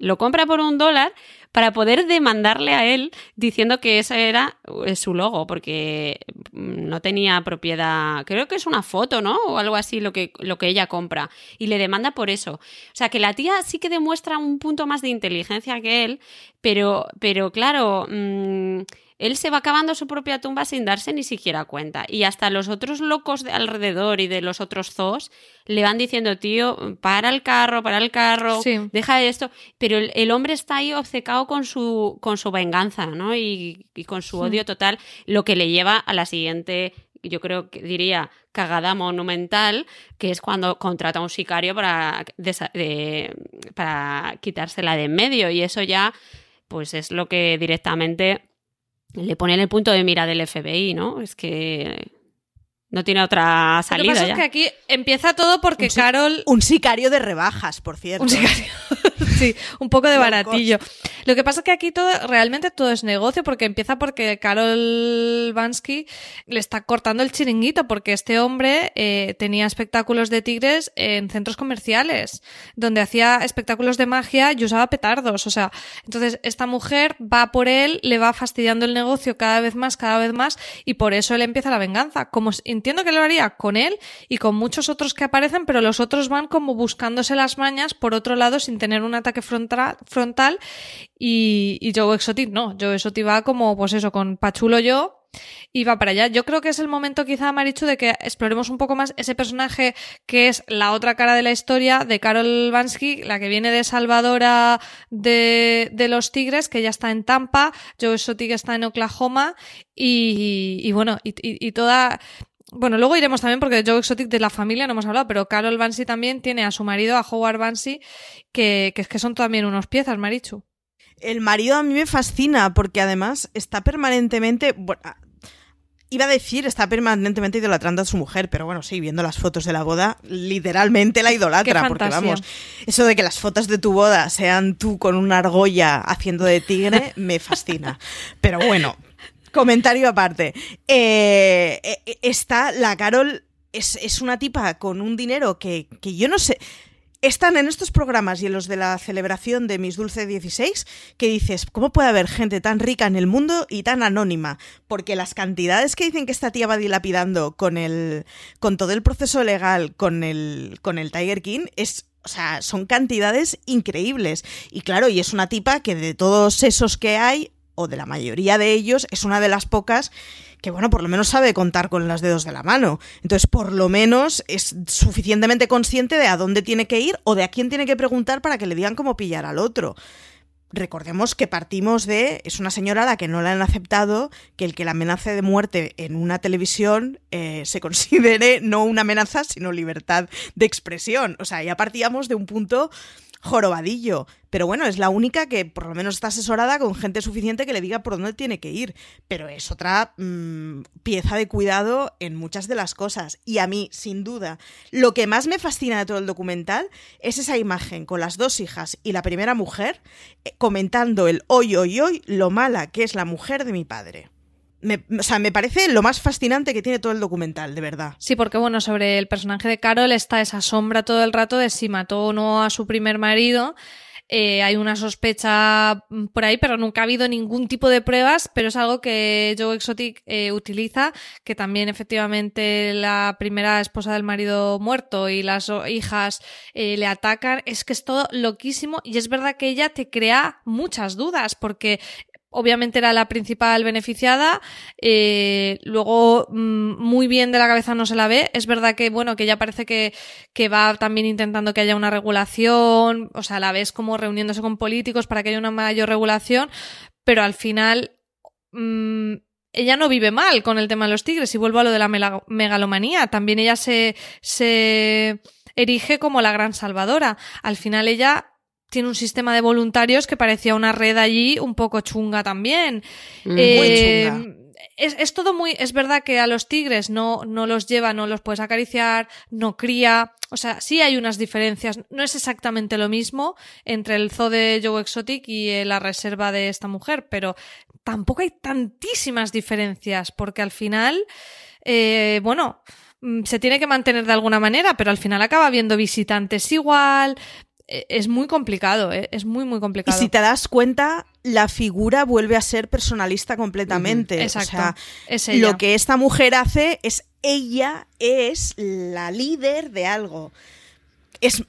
Lo compra por $1 para poder demandarle a él diciendo que ese era su logo, porque no tenía propiedad. Creo que es una foto, ¿no? O algo así lo que ella compra. Y le demanda por eso. O sea, que la tía sí que demuestra un punto más de inteligencia que él, pero claro... Él se va cavando su propia tumba sin darse ni siquiera cuenta. Y hasta los otros locos de alrededor y de los otros zoos le van diciendo, tío, para el carro, sí, deja esto. Pero el hombre está ahí obcecado con su venganza, ¿no? Y con su odio total, lo que le lleva a la siguiente, yo creo que diría, cagada monumental, que es cuando contrata a un sicario para quitársela de en medio. Y eso ya, pues es lo que directamente le pone en el punto de mira del FBI, ¿no? Es que no tiene otra salida. Lo que pasa ya es que aquí empieza todo porque Carol... Un sicario de rebajas, por cierto. Un sicario... Sí, un poco de baratillo. Lo que pasa es que aquí realmente todo es negocio, porque empieza porque Carol Vansky le está cortando el chiringuito, porque este hombre tenía espectáculos de tigres en centros comerciales, donde hacía espectáculos de magia y usaba petardos. O sea, entonces esta mujer va por él, le va fastidiando el negocio cada vez más, y por eso él empieza la venganza. Como entiendo que lo haría con él y con muchos otros que aparecen, pero los otros van como buscándose las mañas por otro lado sin tener un ataque frontal, y Joe Exotic no. Joe Exotic va como, pues eso, con Pachulo yo, y va para allá. Yo creo que es el momento quizá, Marichu, de que exploremos un poco más ese personaje que es la otra cara de la historia de Carol Vansky, la que viene de salvadora de los tigres, que ya está en Tampa, Joe Exotic está en Oklahoma, y bueno, y toda... Bueno, luego iremos también, porque Joe Exotic de la familia no hemos hablado, pero Carol Vansky también tiene a su marido, a Howard Vansky, que son también unos piezas, Marichu. El marido a mí me fascina, porque además está permanentemente... Bueno, iba a decir, está permanentemente idolatrando a su mujer, pero bueno, sí, viendo las fotos de la boda, literalmente la idolatra, porque vamos, eso de que las fotos de tu boda sean tú con una argolla haciendo de tigre, me fascina. Pero bueno... Comentario aparte. Está la Carol, es una tipa con un dinero que yo no sé... Están en estos programas y en los de la celebración de Mis Dulce 16, que dices, ¿cómo puede haber gente tan rica en el mundo y tan anónima? Porque las cantidades que dicen que esta tía va dilapidando con todo el proceso legal, con el Tiger King, es... O sea, son cantidades increíbles. Y claro, y es una tipa que de todos esos que hay... o de la mayoría de ellos, es una de las pocas que, bueno, por lo menos sabe contar con los dedos de la mano. Entonces, por lo menos es suficientemente consciente de a dónde tiene que ir o de a quién tiene que preguntar para que le digan cómo pillar al otro. Recordemos que partimos de... Es una señora a la que no la han aceptado que el que la amenace de muerte en una televisión se considere no una amenaza, sino libertad de expresión. O sea, ya partíamos de un punto... jorobadillo, pero bueno, es la única que por lo menos está asesorada con gente suficiente que le diga por dónde tiene que ir, pero es otra pieza de cuidado en muchas de las cosas. Y a mí, sin duda, lo que más me fascina de todo el documental es esa imagen con las dos hijas y la primera mujer comentando el hoy, lo mala que es la mujer de mi padre. Me parece lo más fascinante que tiene todo el documental, de verdad. Sí, porque bueno, sobre el personaje de Carol está esa sombra todo el rato de si mató o no a su primer marido. Hay una sospecha por ahí, pero nunca ha habido ningún tipo de pruebas, pero es algo que Joe Exotic utiliza, que también efectivamente la primera esposa del marido muerto y las hijas le atacan. Es que es todo loquísimo, y es verdad que ella te crea muchas dudas, porque... Obviamente era la principal beneficiada, luego muy bien de la cabeza no se la ve. Es verdad que bueno, que ya parece que va también intentando que haya una regulación, o sea, la ves como reuniéndose con políticos para que haya una mayor regulación, pero al final ella no vive mal con el tema de los tigres, y vuelvo a lo de la megalomanía. También ella se erige como la gran salvadora. Al final ella tiene un sistema de voluntarios que parecía una red allí un poco chunga también. Muy chunga. Es todo muy... Es verdad que a los tigres no los lleva, no los puedes acariciar, no cría... O sea, sí hay unas diferencias. No es exactamente lo mismo entre el zoo de Joe Exotic y la reserva de esta mujer, pero tampoco hay tantísimas diferencias, porque al final... bueno, se tiene que mantener de alguna manera, pero al final acaba habiendo visitantes igual... Es muy complicado, es muy, muy complicado. Y si te das cuenta, la figura vuelve a ser personalista completamente. Exacto. O sea, es ella. Lo que esta mujer hace es, ella es la líder de algo. Es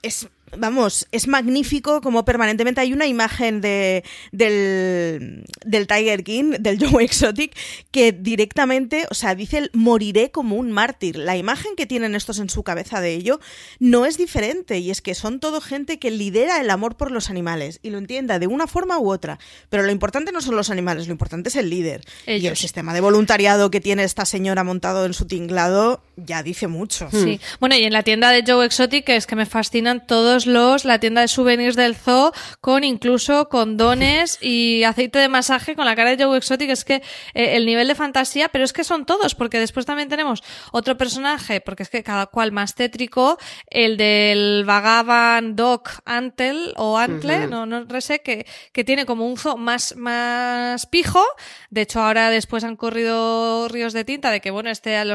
Vamos, es magnífico como permanentemente hay una imagen del Tiger King, del Joe Exotic, que directamente, o sea, dice el moriré como un mártir. La imagen que tienen estos en su cabeza de ello no es diferente, y es que son todo gente que lidera el amor por los animales y lo entienda de una forma u otra. Pero lo importante no son los animales, lo importante es el líder. Ellos. Y el sistema de voluntariado que tiene esta señora montado en su tinglado ya dice mucho. Sí. Bueno, y en la tienda de Joe Exotic es que me fascinan todos la tienda de souvenirs del zoo, con incluso condones y aceite de masaje con la cara de Joe Exotic. Es que el nivel de fantasía, pero es que son todos, porque después también tenemos otro personaje, porque es que cada cual más tétrico, el del Bhagavan Doc Antle o Antle, no sé, que tiene como un zoo más pijo. De hecho, ahora después han corrido ríos de tinta de que, bueno,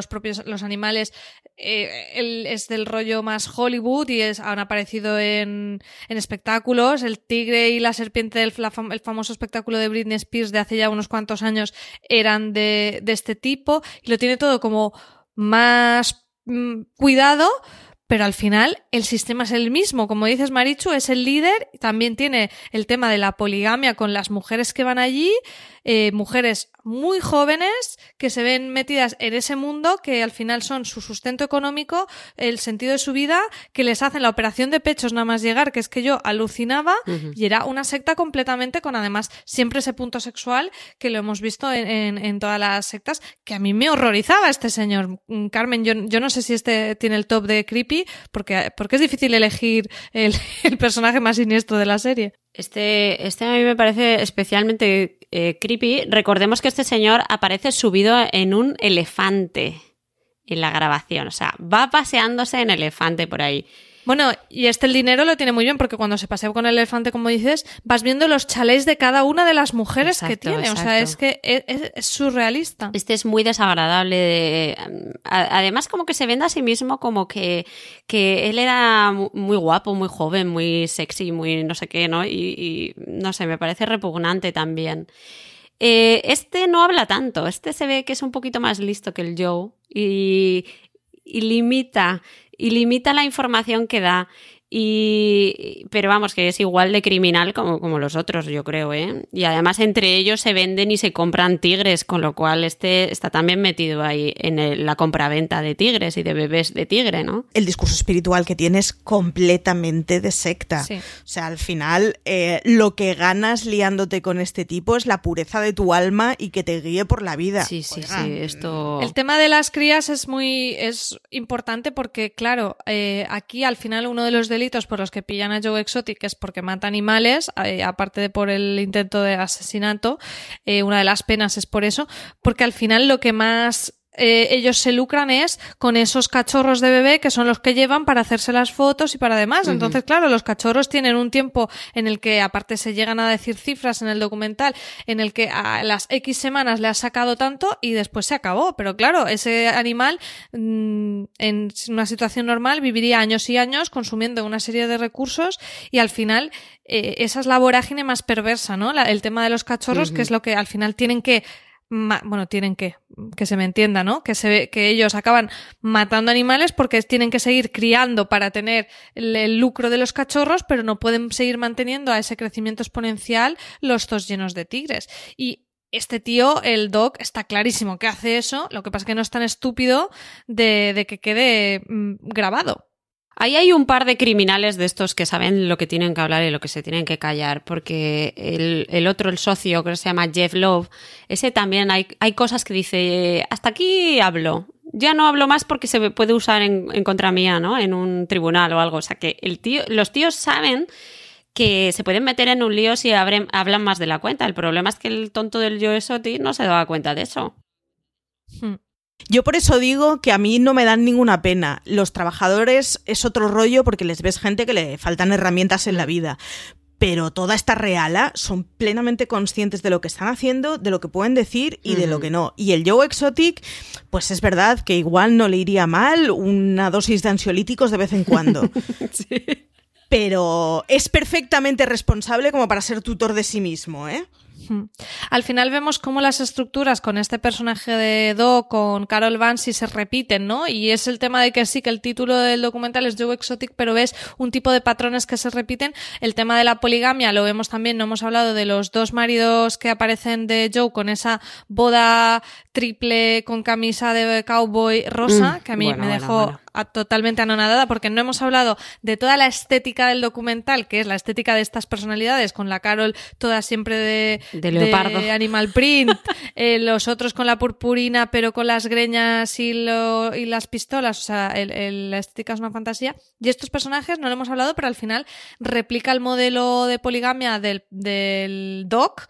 los animales es del rollo más Hollywood y han aparecido en espectáculos. El tigre y la serpiente, el famoso espectáculo de Britney Spears de hace ya unos cuantos años, eran de este tipo, y lo tiene todo como más cuidado, pero al final el sistema es el mismo. Como dices, Marichu, es el líder. También tiene el tema de la poligamia con las mujeres que van allí, mujeres muy jóvenes que se ven metidas en ese mundo, que al final son su sustento económico, el sentido de su vida, que les hacen la operación de pechos nada más llegar, que es que yo alucinaba, y era una secta completamente, con además siempre ese punto sexual que lo hemos visto en todas las sectas, que a mí me horrorizaba este señor. Carmen, yo no sé si este tiene el top de creepy, porque es difícil elegir el personaje más siniestro de la serie. Este a mí me parece especialmente creepy. Recordemos que este señor aparece subido en un elefante en la grabación. O sea, va paseándose en elefante por ahí. Bueno, y el dinero lo tiene muy bien, porque cuando se pasea con el elefante, como dices, vas viendo los chalés de cada una de las mujeres, exacto, que tiene. Exacto. O sea, es que es surrealista. Este es muy desagradable. Además, como que se vende a sí mismo como que él era muy guapo, muy joven, muy sexy, muy no sé qué, ¿no? Y no sé, me parece repugnante también. Este no habla tanto. Este se ve que es un poquito más listo que el Joe y limita la información que da, pero vamos, que es igual de criminal como los otros, yo creo, y además entre ellos se venden y se compran tigres, con lo cual este está también metido ahí en la compraventa de tigres y de bebés de tigre, ¿no? El discurso espiritual que tiene es completamente de secta. Sí. O sea, al final lo que ganas liándote con este tipo es la pureza de tu alma y que te guíe por la vida. Sí, sí, oigan. Sí, esto... El tema de las crías es importante porque, claro, aquí al final uno de los delitos por los que pillan a Joe Exotic es porque mata animales, aparte de por el intento de asesinato, una de las penas es por eso, porque al final lo que más ellos se lucran es con esos cachorros de bebé, que son los que llevan para hacerse las fotos y para demás. Entonces, claro, los cachorros tienen un tiempo en el que, aparte, se llegan a decir cifras en el documental, en el que a las X semanas le has sacado tanto y después se acabó. Pero claro, ese animal en una situación normal viviría años y años consumiendo una serie de recursos, y al final esa es la vorágine más perversa, ¿no? El tema de los cachorros, que es lo que al final tienen que... Bueno, tienen que se me entienda, ¿no? Que ellos acaban matando animales porque tienen que seguir criando para tener el lucro de los cachorros, pero no pueden seguir manteniendo a ese crecimiento exponencial los zoos llenos de tigres. Y este tío, el Doc, está clarísimo que hace eso, lo que pasa es que no es tan estúpido de que quede grabado. Ahí hay un par de criminales de estos que saben lo que tienen que hablar y lo que se tienen que callar, porque el otro, el socio, que se llama Jeff Lowe, ese también hay cosas que dice, hasta aquí hablo, ya no hablo más porque se puede usar en contra mía, ¿no? En un tribunal o algo. O sea que los tíos saben que se pueden meter en un lío si hablan más de la cuenta. El problema es que el tonto del Joe Exotic no se daba cuenta de eso. Yo por eso digo que a mí no me dan ninguna pena. Los trabajadores es otro rollo porque les ves gente que le faltan herramientas en la vida. Pero toda esta reala son plenamente conscientes de lo que están haciendo, de lo que pueden decir y de lo que no. Y el Joe Exotic, pues es verdad que igual no le iría mal una dosis de ansiolíticos de vez en cuando. Sí. Pero es perfectamente responsable como para ser tutor de sí mismo, ¿eh? Al final vemos cómo las estructuras con este personaje de Doc, con Carol Vansky, se repiten, ¿no? Y es el tema de que sí, que el título del documental es Joe Exotic, pero ves un tipo de patrones que se repiten. El tema de la poligamia lo vemos también, no hemos hablado de los dos maridos que aparecen de Joe con esa boda triple con camisa de cowboy rosa, que a mí me dejó... totalmente anonadada, porque no hemos hablado de toda la estética del documental, que es la estética de estas personalidades, con la Carol toda siempre de leopardo, de animal print, los otros con la purpurina pero con las greñas y las pistolas, o sea, la estética es una fantasía, y estos personajes no lo hemos hablado, pero al final replica el modelo de poligamia del Doc,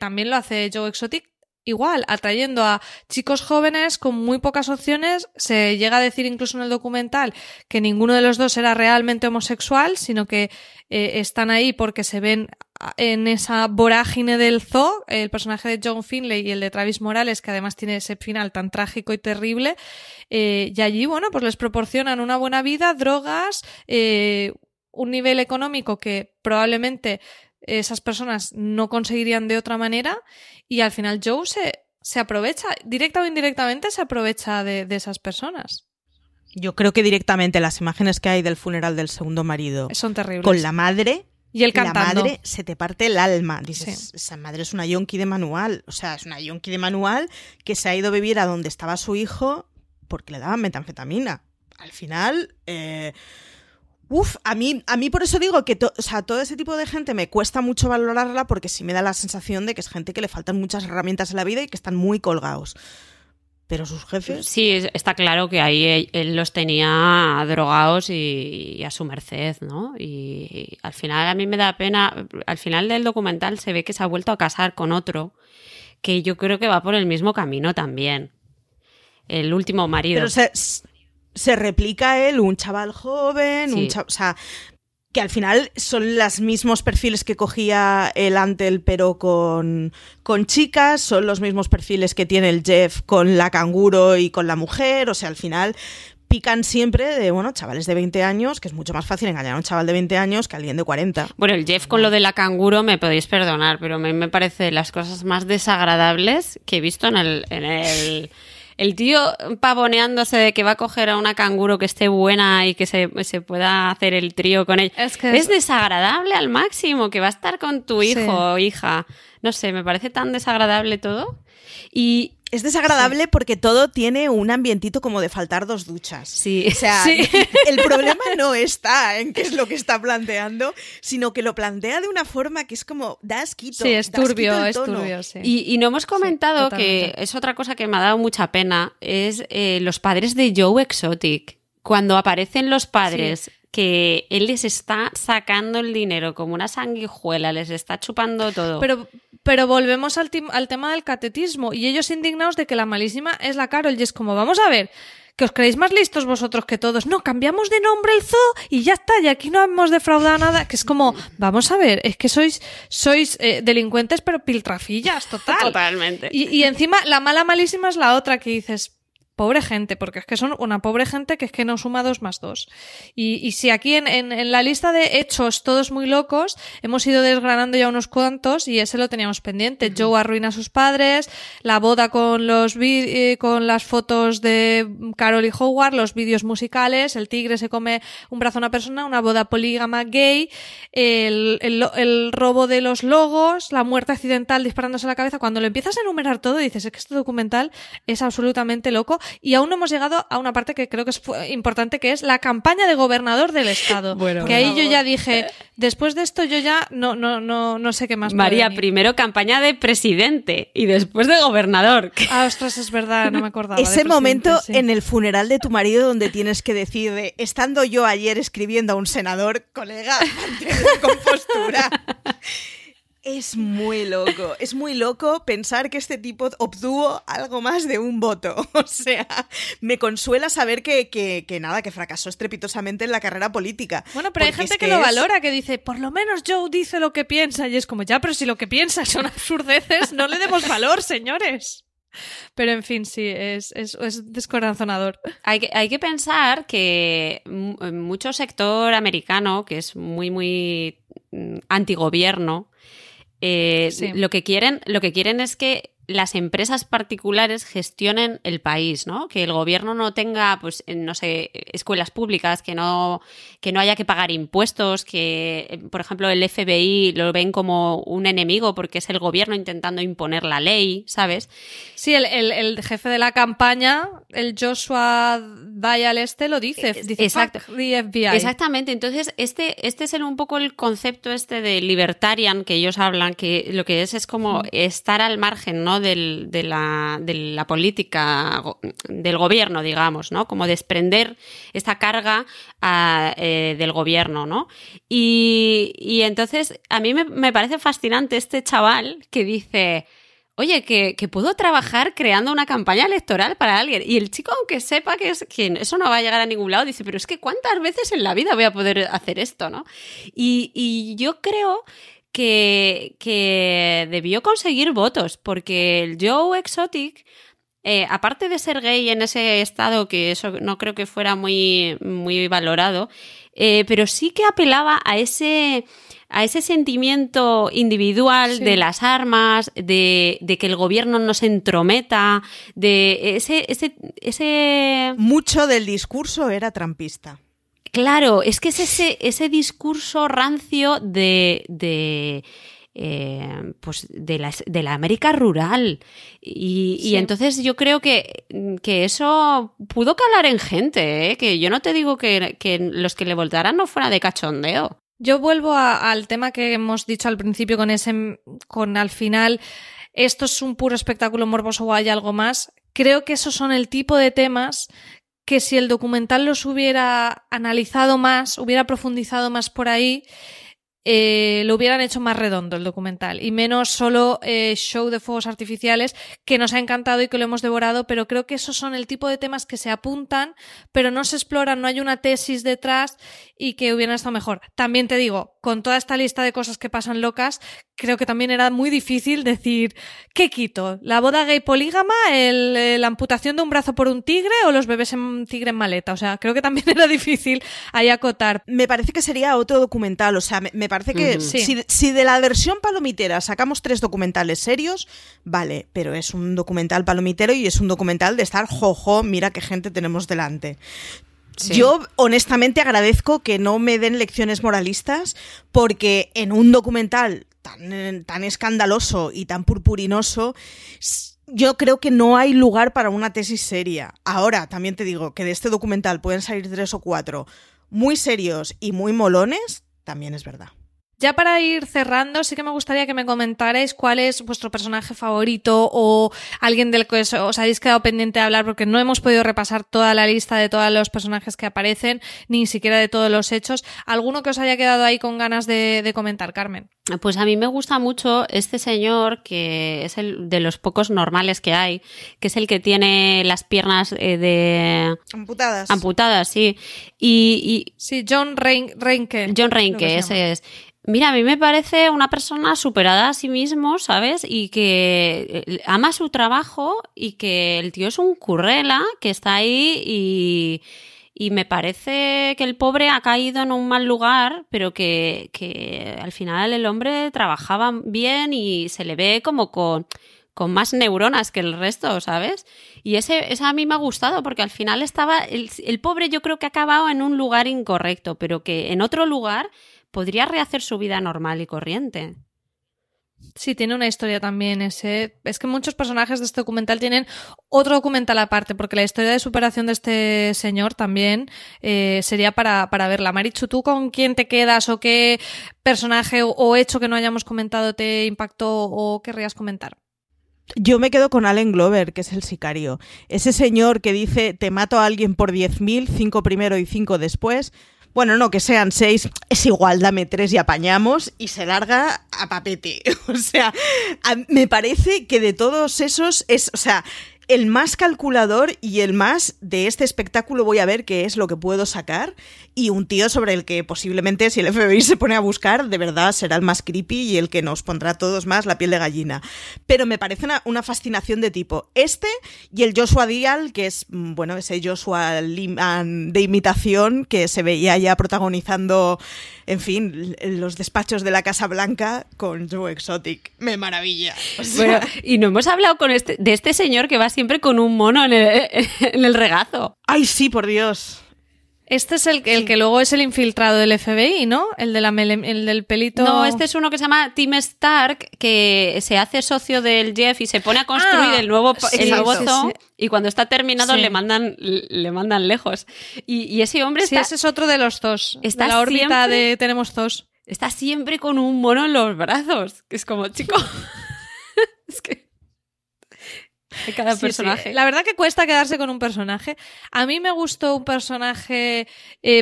también lo hace Joe Exotic, igual, atrayendo a chicos jóvenes con muy pocas opciones. Se llega a decir incluso en el documental que ninguno de los dos era realmente homosexual, sino que están ahí porque se ven en esa vorágine del zoo, el personaje de John Finley y el de Travis Morales, que además tiene ese final tan trágico y terrible, y allí, bueno, pues les proporcionan una buena vida, drogas, un nivel económico que probablemente esas personas no conseguirían de otra manera, y al final Joe se aprovecha, directa o indirectamente se aprovecha de esas personas. Yo creo que directamente las imágenes que hay del funeral del segundo marido son terribles. Con la madre y él cantando. La madre se te parte el alma. Dices, sí. Esa madre es una yonki de manual, o sea, es una yonki de manual que se ha ido a vivir a donde estaba su hijo porque le daban metanfetamina. Al final... a mí por eso digo que todo ese tipo de gente me cuesta mucho valorarla, porque sí me da la sensación de que es gente que le faltan muchas herramientas en la vida y que están muy colgados. Pero sus jefes... Sí, está claro que ahí él los tenía drogados y a su merced, ¿no? Y al final a mí me da pena... Al final del documental se ve que se ha vuelto a casar con otro que yo creo que va por el mismo camino también. El último marido. Pero se replica él, un chaval joven, sí. O sea, que al final son los mismos perfiles que cogía el Antle, pero con chicas, son los mismos perfiles que tiene el Jeff con la canguro y con la mujer, o sea, al final pican siempre de, bueno, chavales de 20 años, que es mucho más fácil engañar a un chaval de 20 años que a alguien de 40. Bueno, el Jeff con lo de la canguro me podéis perdonar, pero a mí me parece las cosas más desagradables que he visto El tío pavoneándose de que va a coger a una canguro que esté buena y que se pueda hacer el trío con ella. Es desagradable al máximo, que va a estar con tu hijo o hija. No sé, me parece tan desagradable todo. Y es desagradable porque todo tiene un ambientito como de faltar dos duchas. Sí. O sea, el problema no está en qué es lo que está planteando, sino que lo plantea de una forma que es como, da asquito. Sí, es turbio, es turbio. Sí. Y no hemos comentado que es otra cosa que me ha dado mucha pena, es los padres de Joe Exotic. Cuando aparecen los padres... Sí. Que él les está sacando el dinero como una sanguijuela, les está chupando todo. Pero volvemos al tema del catetismo, y ellos indignados de que la malísima es la Carol, y es como, vamos a ver, que os creéis más listos vosotros que todos. No, cambiamos de nombre el zoo y ya está, y aquí no hemos defraudado nada. Que es como, vamos a ver, es que sois delincuentes pero piltrafillas, total. Totalmente. Y encima la malísima es la otra, que dices... Pobre gente, porque es que son una pobre gente que es que no suma 2 más 2. Y si aquí en la lista de hechos todos muy locos hemos ido desgranando ya unos cuantos, y ese lo teníamos pendiente. Joe arruina a sus padres, la boda con las fotos de Carol y Howard, los vídeos musicales, el tigre se come un brazo a una persona, una boda polígama gay, el robo de los logos, la muerte accidental disparándose a la cabeza. Cuando lo empiezas a enumerar todo dices, es que este documental es absolutamente loco. Y aún no hemos llegado a una parte que creo que es importante, que es la campaña de gobernador del estado. Bueno, que ahí yo ya dije, después de esto yo ya no sé qué más. María, primero campaña de presidente y después de gobernador. Ah, ostras, es verdad, no me acordaba. Ese momento en el funeral de tu marido donde tienes que decir, estando yo ayer escribiendo a un senador, colega, mantén la compostura. Es muy loco pensar que este tipo obtuvo algo más de un voto. O sea, me consuela saber que nada, que fracasó estrepitosamente en la carrera política. Bueno, pero hay gente que lo valora, que dice, por lo menos Joe dice lo que piensa, y es como, ya, pero si lo que piensa son absurdeces, no le demos valor, señores. Pero en fin, sí, es descorazonador. Hay que pensar que mucho sector americano, que es muy, muy antigobierno, Sí. Lo que quieren es que las empresas particulares gestionen el país, ¿no? Que el gobierno no tenga, pues, no sé, escuelas públicas, que no haya que pagar impuestos, que, por ejemplo, el FBI lo ven como un enemigo porque es el gobierno intentando imponer la ley, ¿sabes? Sí, el jefe de la campaña, el Joshua Dialeste, lo dice exacto, fuck the FBI. Exactamente, entonces este es un poco el concepto este de libertarian que ellos hablan, que lo que es como estar al margen, ¿no? De la política del gobierno, digamos, ¿no? Como desprender esta carga del gobierno, ¿no? Y entonces a mí me parece fascinante este chaval que dice, oye, que puedo trabajar creando una campaña electoral para alguien. Y el chico, aunque sepa que eso no va a llegar a ningún lado, dice, pero es que ¿cuántas veces en la vida voy a poder hacer esto, no? Y yo creo que debió conseguir votos, porque el Joe Exotic, aparte de ser gay en ese estado, que eso no creo que fuera muy, muy valorado, pero sí que apelaba a ese sentimiento individual, sí, de las armas, de que el gobierno no se entrometa, de ese... Mucho del discurso era trampista. Claro, es que es ese discurso rancio pues de la América rural. Y entonces yo creo que eso pudo calar en gente, ¿eh? Que yo no te digo que los que le votaran no fuera de cachondeo. Yo vuelvo al tema que hemos dicho al principio con al final, esto es un puro espectáculo morboso o hay algo más. Creo que esos son el tipo de temas que si el documental los hubiera analizado más, hubiera profundizado más por ahí, lo hubieran hecho más redondo el documental y menos solo show de fuegos artificiales, que nos ha encantado y que lo hemos devorado, pero creo que esos son el tipo de temas que se apuntan pero no se exploran, no hay una tesis detrás y que hubieran estado mejor. También te digo, con toda esta lista de cosas que pasan locas, creo que también era muy difícil decir, ¿qué quito? ¿La boda gay polígama? ¿La amputación de un brazo por un tigre? ¿O los bebés en tigre en maleta? O sea, creo que también era difícil ahí acotar. Me parece que sería otro documental. O sea, me parece que si de la versión palomitera sacamos 3 documentales serios, vale, pero es un documental palomitero y es un documental de estar jojo, mira qué gente tenemos delante. Sí. Yo honestamente agradezco que no me den lecciones moralistas, porque en un documental tan escandaloso y tan purpurinoso, yo creo que no hay lugar para una tesis seria. Ahora, también te digo que de este documental pueden salir 3 o 4 muy serios y muy molones, también es verdad. Ya para ir cerrando, sí que me gustaría que me comentarais cuál es vuestro personaje favorito o alguien del que os habéis quedado pendiente de hablar, porque no hemos podido repasar toda la lista de todos los personajes que aparecen, ni siquiera de todos los hechos. ¿Alguno que os haya quedado ahí con ganas de comentar, Carmen? Pues a mí me gusta mucho este señor, que es el de los pocos normales que hay, que es el que tiene las piernas amputadas. Amputadas, sí. Y sí, John Reinke. John Reinke, ese es. Mira, a mí me parece una persona superada a sí mismo, ¿sabes? Y que ama su trabajo y que el tío es un currela que está ahí y me parece que el pobre ha caído en un mal lugar, pero que al final el hombre trabajaba bien y se le ve como con más neuronas que el resto, ¿sabes? Y ese a mí me ha gustado, porque al final estaba el pobre, yo creo que ha acabado en un lugar incorrecto, pero que en otro lugar podría rehacer su vida normal y corriente. Sí, tiene una historia también ese. Es que muchos personajes de este documental tienen otro documental aparte, porque la historia de superación de este señor también sería para verla. Marichu, ¿tú con quién te quedas o qué personaje o hecho que no hayamos comentado te impactó o querrías comentar? Yo me quedo con Alan Glover, que es el sicario. Ese señor que dice, te mato a alguien por 10.000, 5 primero y 5 después... Bueno, no, que sean 6, es igual, dame 3 y apañamos, y se larga a papete. O sea, me parece que de todos esos es, o sea, el más calculador y el más de este espectáculo voy a ver qué es lo que puedo sacar, y un tío sobre el que posiblemente si el FBI se pone a buscar de verdad será el más creepy y el que nos pondrá a todos más la piel de gallina. Pero me parece una fascinación de tipo este y el Joshua Dial, que es bueno ese Joshua de imitación que se veía ya protagonizando, en fin, los despachos de la Casa Blanca con Joe Exotic. Me maravilla. O sea, bueno, y no hemos hablado con de este señor que va siempre con un mono en el regazo. ¡Ay, sí, por Dios! Este es el que luego es el infiltrado del FBI, ¿no? El del pelito... No, este es uno que se llama Tim Stark, que se hace socio del Jeff y se pone a construir el nuevo zoo. Y cuando está terminado le mandan lejos. Y ese hombre está... Sí, ese es otro de los zoos. Está de la órbita siempre, de tenemos zoos. Está siempre con un mono en los brazos. Que es como, chico... es que... De cada personaje. Sí. La verdad que cuesta quedarse con un personaje. A mí me gustó un personaje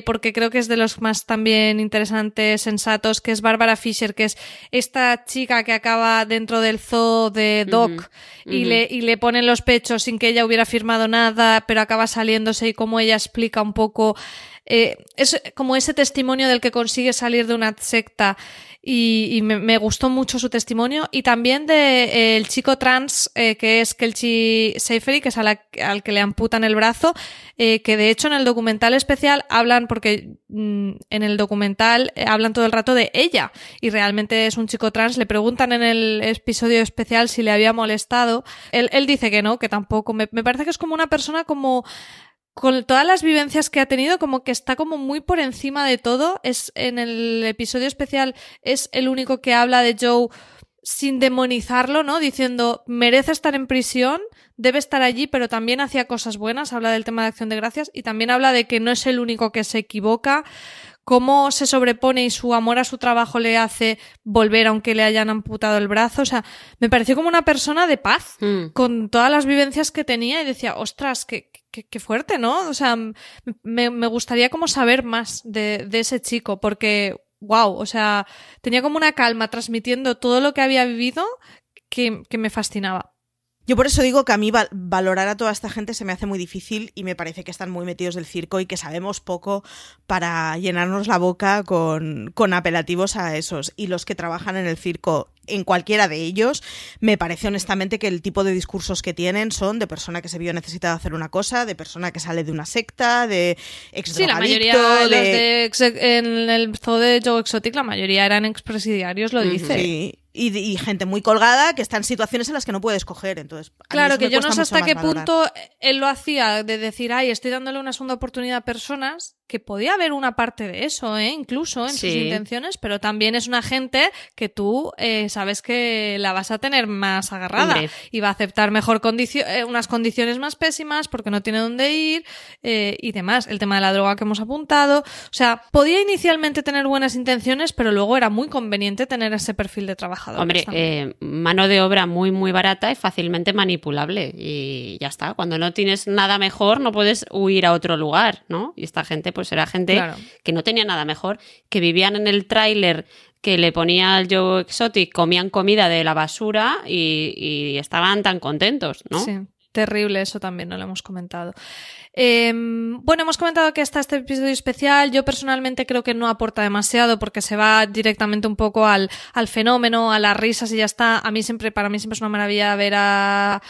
porque creo que es de los más también interesantes, sensatos, que es Barbara Fisher, que es esta chica que acaba dentro del zoo de Doc y le ponen los pechos sin que ella hubiera firmado nada, pero acaba saliéndose y como ella explica un poco... es como ese testimonio del que consigue salir de una secta y me gustó mucho su testimonio, y también de el chico trans que es Kelchi Seiferi, que es al que le amputan el brazo, que de hecho en el documental especial hablan, porque en el documental hablan todo el rato de ella y realmente es un chico trans, le preguntan en el episodio especial si le había molestado, él dice que no, que tampoco, me parece que es como una persona como... Con todas las vivencias que ha tenido, como que está como muy por encima de todo. Es en el episodio especial es el único que habla de Joe sin demonizarlo, ¿no? Diciendo, merece estar en prisión, debe estar allí, pero también hacía cosas buenas. Habla del tema de acción de gracias y también habla de que no es el único que se equivoca. Cómo se sobrepone y su amor a su trabajo le hace volver aunque le hayan amputado el brazo. O sea, me pareció como una persona de paz con todas las vivencias que tenía y decía, ostras, qué fuerte, ¿no? O sea, me gustaría como saber más de ese chico porque, wow, o sea, tenía como una calma transmitiendo todo lo que había vivido que me fascinaba. Yo por eso digo que a mí valorar a toda esta gente se me hace muy difícil y me parece que están muy metidos del circo y que sabemos poco para llenarnos la boca con apelativos a esos. Y los que trabajan en el circo, en cualquiera de ellos, me parece honestamente que el tipo de discursos que tienen son de persona que se vio necesitada hacer una cosa, de persona que sale de una secta, de exdrogadicto... Sí, la mayoría de los en el zoo de Joe Exotic, la mayoría eran expresidiarios, lo dice. Sí. Y gente muy colgada que está en situaciones en las que no puede escoger. Entonces, claro, que yo no sé hasta qué punto él lo hacía de decir, ay, estoy dándole una segunda oportunidad a personas, que podía haber una parte de eso, incluso en sus intenciones, pero también es una gente que tú sabes que la vas a tener más agarrada. Hombre. Y va a aceptar mejor unas condiciones más pésimas porque no tiene dónde ir y demás. El tema de la droga que hemos apuntado. O sea, podía inicialmente tener buenas intenciones, pero luego era muy conveniente tener ese perfil de trabajador. Hombre, mano de obra muy, muy barata y fácilmente manipulable. Y ya está. Cuando no tienes nada mejor, no puedes huir a otro lugar, ¿no? Y esta gente... Pues era gente que no tenía nada mejor, que vivían en el tráiler que le ponía al Joe Exotic, comían comida de la basura y estaban tan contentos, ¿no? Sí, terrible, eso también no lo hemos comentado. Bueno, hemos comentado que está este episodio especial. Yo personalmente creo que no aporta demasiado porque se va directamente un poco al fenómeno, a las risas y ya está. Para mí siempre es una maravilla ver a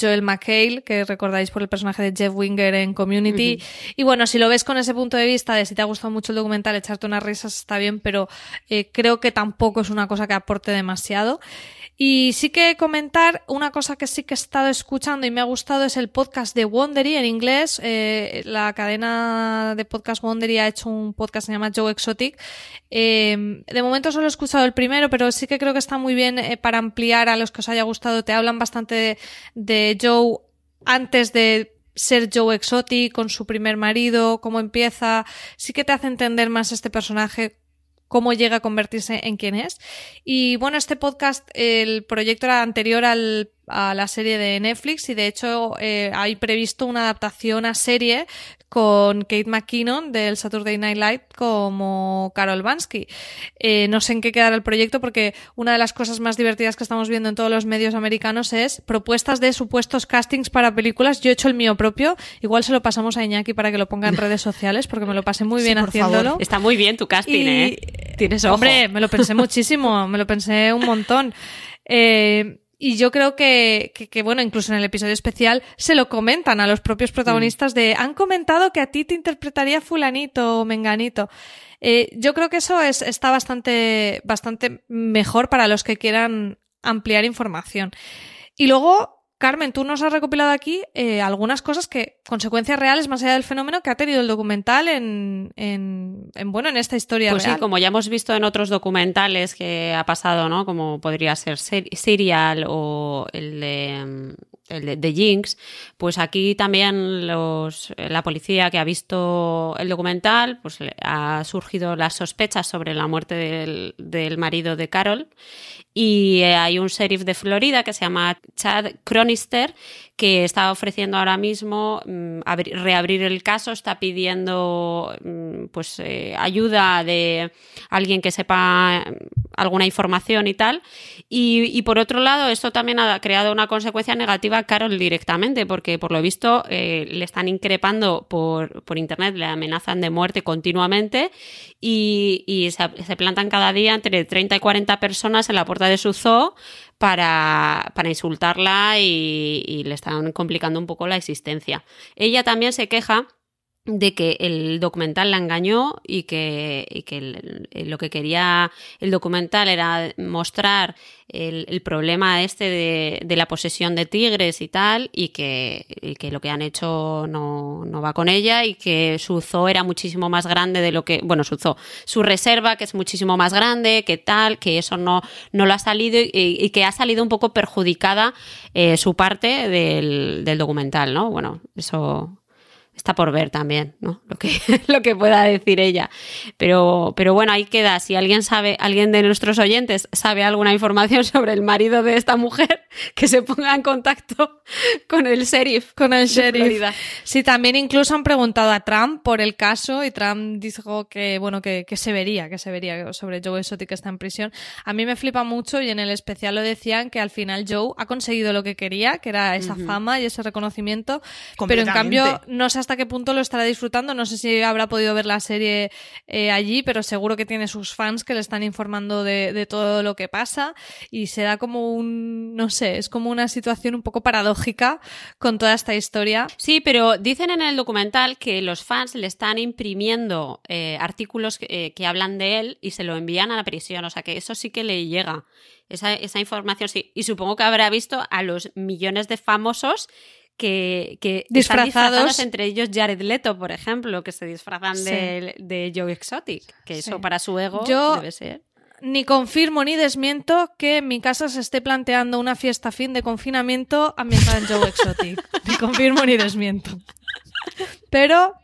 Joel McHale, que recordáis por el personaje de Jeff Winger en Community. Uh-huh. Y bueno, si lo ves con ese punto de vista de si te ha gustado mucho el documental, echarte unas risas está bien, pero creo que tampoco es una cosa que aporte demasiado. Y sí que comentar una cosa que sí que he estado escuchando y me ha gustado es el podcast de Wondery en inglés. La cadena de podcast Wondery ha hecho un podcast que se llama Joe Exotic. De momento solo he escuchado el primero, pero sí que creo que está muy bien para ampliar a los que os haya gustado. Te hablan bastante de Joe antes de ser Joe Exotic, con su primer marido, cómo empieza. Sí que te hace entender más este personaje, cómo llega a convertirse en quien es. Y bueno, este podcast, el proyecto era anterior a la serie de Netflix y de hecho hay previsto una adaptación a serie con Kate McKinnon del Saturday Night Live como Carol Vansky. No sé en qué quedará el proyecto, porque una de las cosas más divertidas que estamos viendo en todos los medios americanos es propuestas de supuestos castings para películas. Yo he hecho el mío propio, igual se lo pasamos a Iñaki para que lo ponga en redes sociales, porque me lo pasé muy bien haciéndolo. Favor. Está muy bien tu casting, y... Tienes ojo. Hombre, me lo pensé muchísimo, me lo pensé un montón. Y yo creo que bueno, incluso en el episodio especial se lo comentan a los propios protagonistas de han comentado que a ti te interpretaría fulanito o menganito. Yo creo que eso está bastante mejor para los que quieran ampliar información. Y luego, Carmen, tú nos has recopilado aquí algunas cosas que, consecuencias reales más allá del fenómeno que ha tenido el documental en esta historia pues real. Sí, como ya hemos visto en otros documentales que ha pasado, ¿no? Como podría ser Serial o el de Jinx, pues aquí también la policía que ha visto el documental, pues ha surgido las sospechas sobre la muerte del marido de Carol, y hay un sheriff de Florida que se llama Chad Chronister que está ofreciendo ahora mismo reabrir el caso, está pidiendo ayuda de alguien que sepa alguna información y tal. Y por otro lado, esto también ha creado una consecuencia negativa a Carol directamente, porque por lo visto le están increpando por internet, le amenazan de muerte continuamente y se plantan cada día entre 30 y 40 personas en la puerta de su zoo para insultarla y le están complicando un poco la existencia. Ella también se queja de que el documental la engañó y que lo que quería el documental era mostrar el problema de la posesión de tigres y tal, y que lo que han hecho no va con ella, y que su zoo era muchísimo más grande de lo que... Bueno, su reserva, que es muchísimo más grande, que tal, que eso no lo ha salido y que ha salido un poco perjudicada su parte del documental, ¿no? Bueno, eso... Está por ver también, ¿no? Lo que pueda decir ella. Pero bueno, ahí queda. Si alguien de nuestros oyentes sabe alguna información sobre el marido de esta mujer, que se ponga en contacto con el sheriff. Sí, también incluso han preguntado a Trump por el caso, y Trump dijo que se vería sobre Joe Exotic, que está en prisión. A mí me flipa mucho, y en el especial lo decían, que al final Joe ha conseguido lo que quería, que era esa fama y ese reconocimiento. Pero en cambio, no se hasta qué punto lo estará disfrutando. No sé si habrá podido ver la serie allí, pero seguro que tiene sus fans que le están informando de todo lo que pasa, y será como es como una situación un poco paradójica con toda esta historia. Sí, pero dicen en el documental que los fans le están imprimiendo artículos que hablan de él y se lo envían a la prisión, o sea que eso sí que le llega, esa información sí, y supongo que habrá visto a los millones de famosos que están disfrazados, entre ellos Jared Leto, por ejemplo, que se disfrazan de Joe Exotic, que eso para su ego debe ser. Ni confirmo ni desmiento que en mi casa se esté planteando una fiesta fin de confinamiento ambientada en Joe Exotic. Ni confirmo ni desmiento. Pero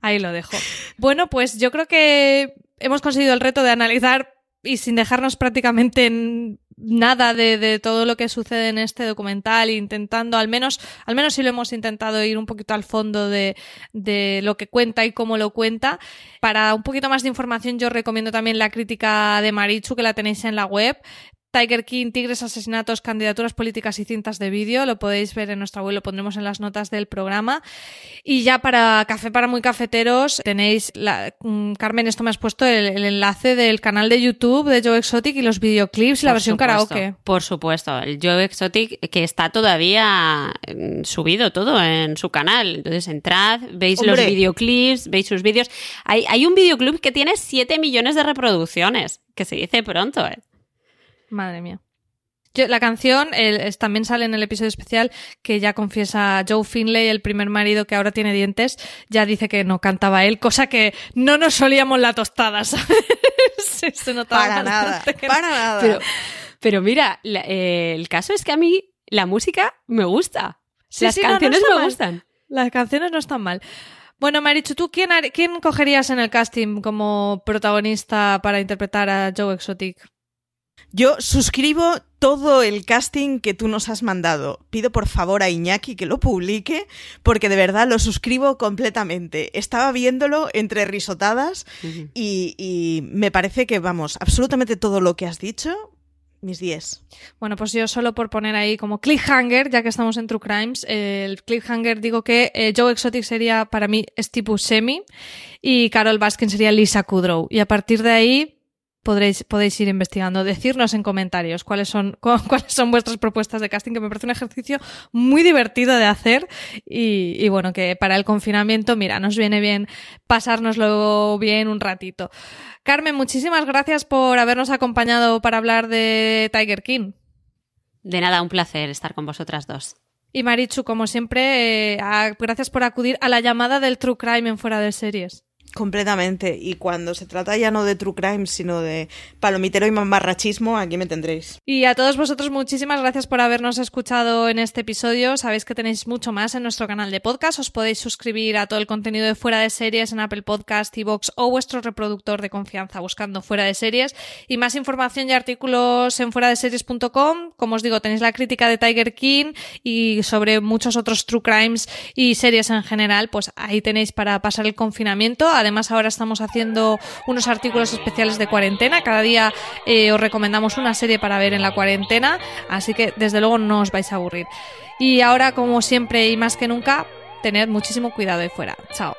ahí lo dejo. Bueno, pues yo creo que hemos conseguido el reto de analizar, y sin dejarnos prácticamente nada de todo lo que sucede en este documental, intentando, al menos si lo hemos intentado, ir un poquito al fondo de lo que cuenta y cómo lo cuenta. Para un poquito más de información, yo recomiendo también la crítica de Marichu, que la tenéis en la web. Tiger King, tigres, asesinatos, candidaturas políticas y cintas de vídeo. Lo podéis ver en nuestra web, lo pondremos en las notas del programa. Y ya para Café para muy cafeteros tenéis, Carmen, esto me has puesto el enlace del canal de YouTube de Joe Exotic y los videoclips y la versión karaoke. Por supuesto, el Joe Exotic, que está todavía subido todo en su canal. Entonces entrad, veis los videoclips, veis sus vídeos. Hay un videoclip que tiene 7 millones de reproducciones, que se dice pronto, Madre mía. La canción también sale en el episodio especial, que ya confiesa Joe Finley, el primer marido que ahora tiene dientes, ya dice que no cantaba él, cosa que no nos solíamos la tostada, ¿sabes? Se notaba para nada. Pero mira, el caso es que a mí la música me gusta. Las canciones me gustan. Las canciones no están mal. Bueno, Marichu, ¿tú quién cogerías en el casting como protagonista para interpretar a Joe Exotic? Yo suscribo todo el casting que tú nos has mandado. Pido por favor a Iñaki que lo publique, porque de verdad lo suscribo completamente. Estaba viéndolo entre risotadas y me parece que, vamos, absolutamente todo lo que has dicho, mis 10. Bueno, pues yo solo por poner ahí como cliffhanger, ya que estamos en True Crimes, el cliffhanger digo que Joe Exotic sería para mí Steve Buscemi y Carole Baskin sería Lisa Kudrow. Y a partir de ahí podéis ir investigando, decirnos en comentarios cuáles son vuestras propuestas de casting, que me parece un ejercicio muy divertido de hacer y bueno, que para el confinamiento, mira, nos viene bien pasárnoslo bien un ratito. Carmen, muchísimas gracias por habernos acompañado para hablar de Tiger King. De nada, un placer estar con vosotras dos. Y Marichu, como siempre, gracias por acudir a la llamada del True Crime en Fuera de Series. Completamente, y cuando se trata ya no de True Crime, sino de palomitero y mamarrachismo, aquí me tendréis. Y a todos vosotros, muchísimas gracias por habernos escuchado en este episodio. Sabéis que tenéis mucho más en nuestro canal de podcast. Os podéis suscribir a todo el contenido de Fuera de Series en Apple Podcast, iVoox o vuestro reproductor de confianza buscando Fuera de Series. Y más información y artículos en fueradeseries.com. Como os digo, tenéis la crítica de Tiger King y sobre muchos otros True Crimes y series en general, pues ahí tenéis para pasar el confinamiento. Además, ahora estamos haciendo unos artículos especiales de cuarentena. Cada día os recomendamos una serie para ver en la cuarentena. Así que, desde luego, no os vais a aburrir. Y ahora, como siempre y más que nunca, tened muchísimo cuidado ahí fuera. Chao.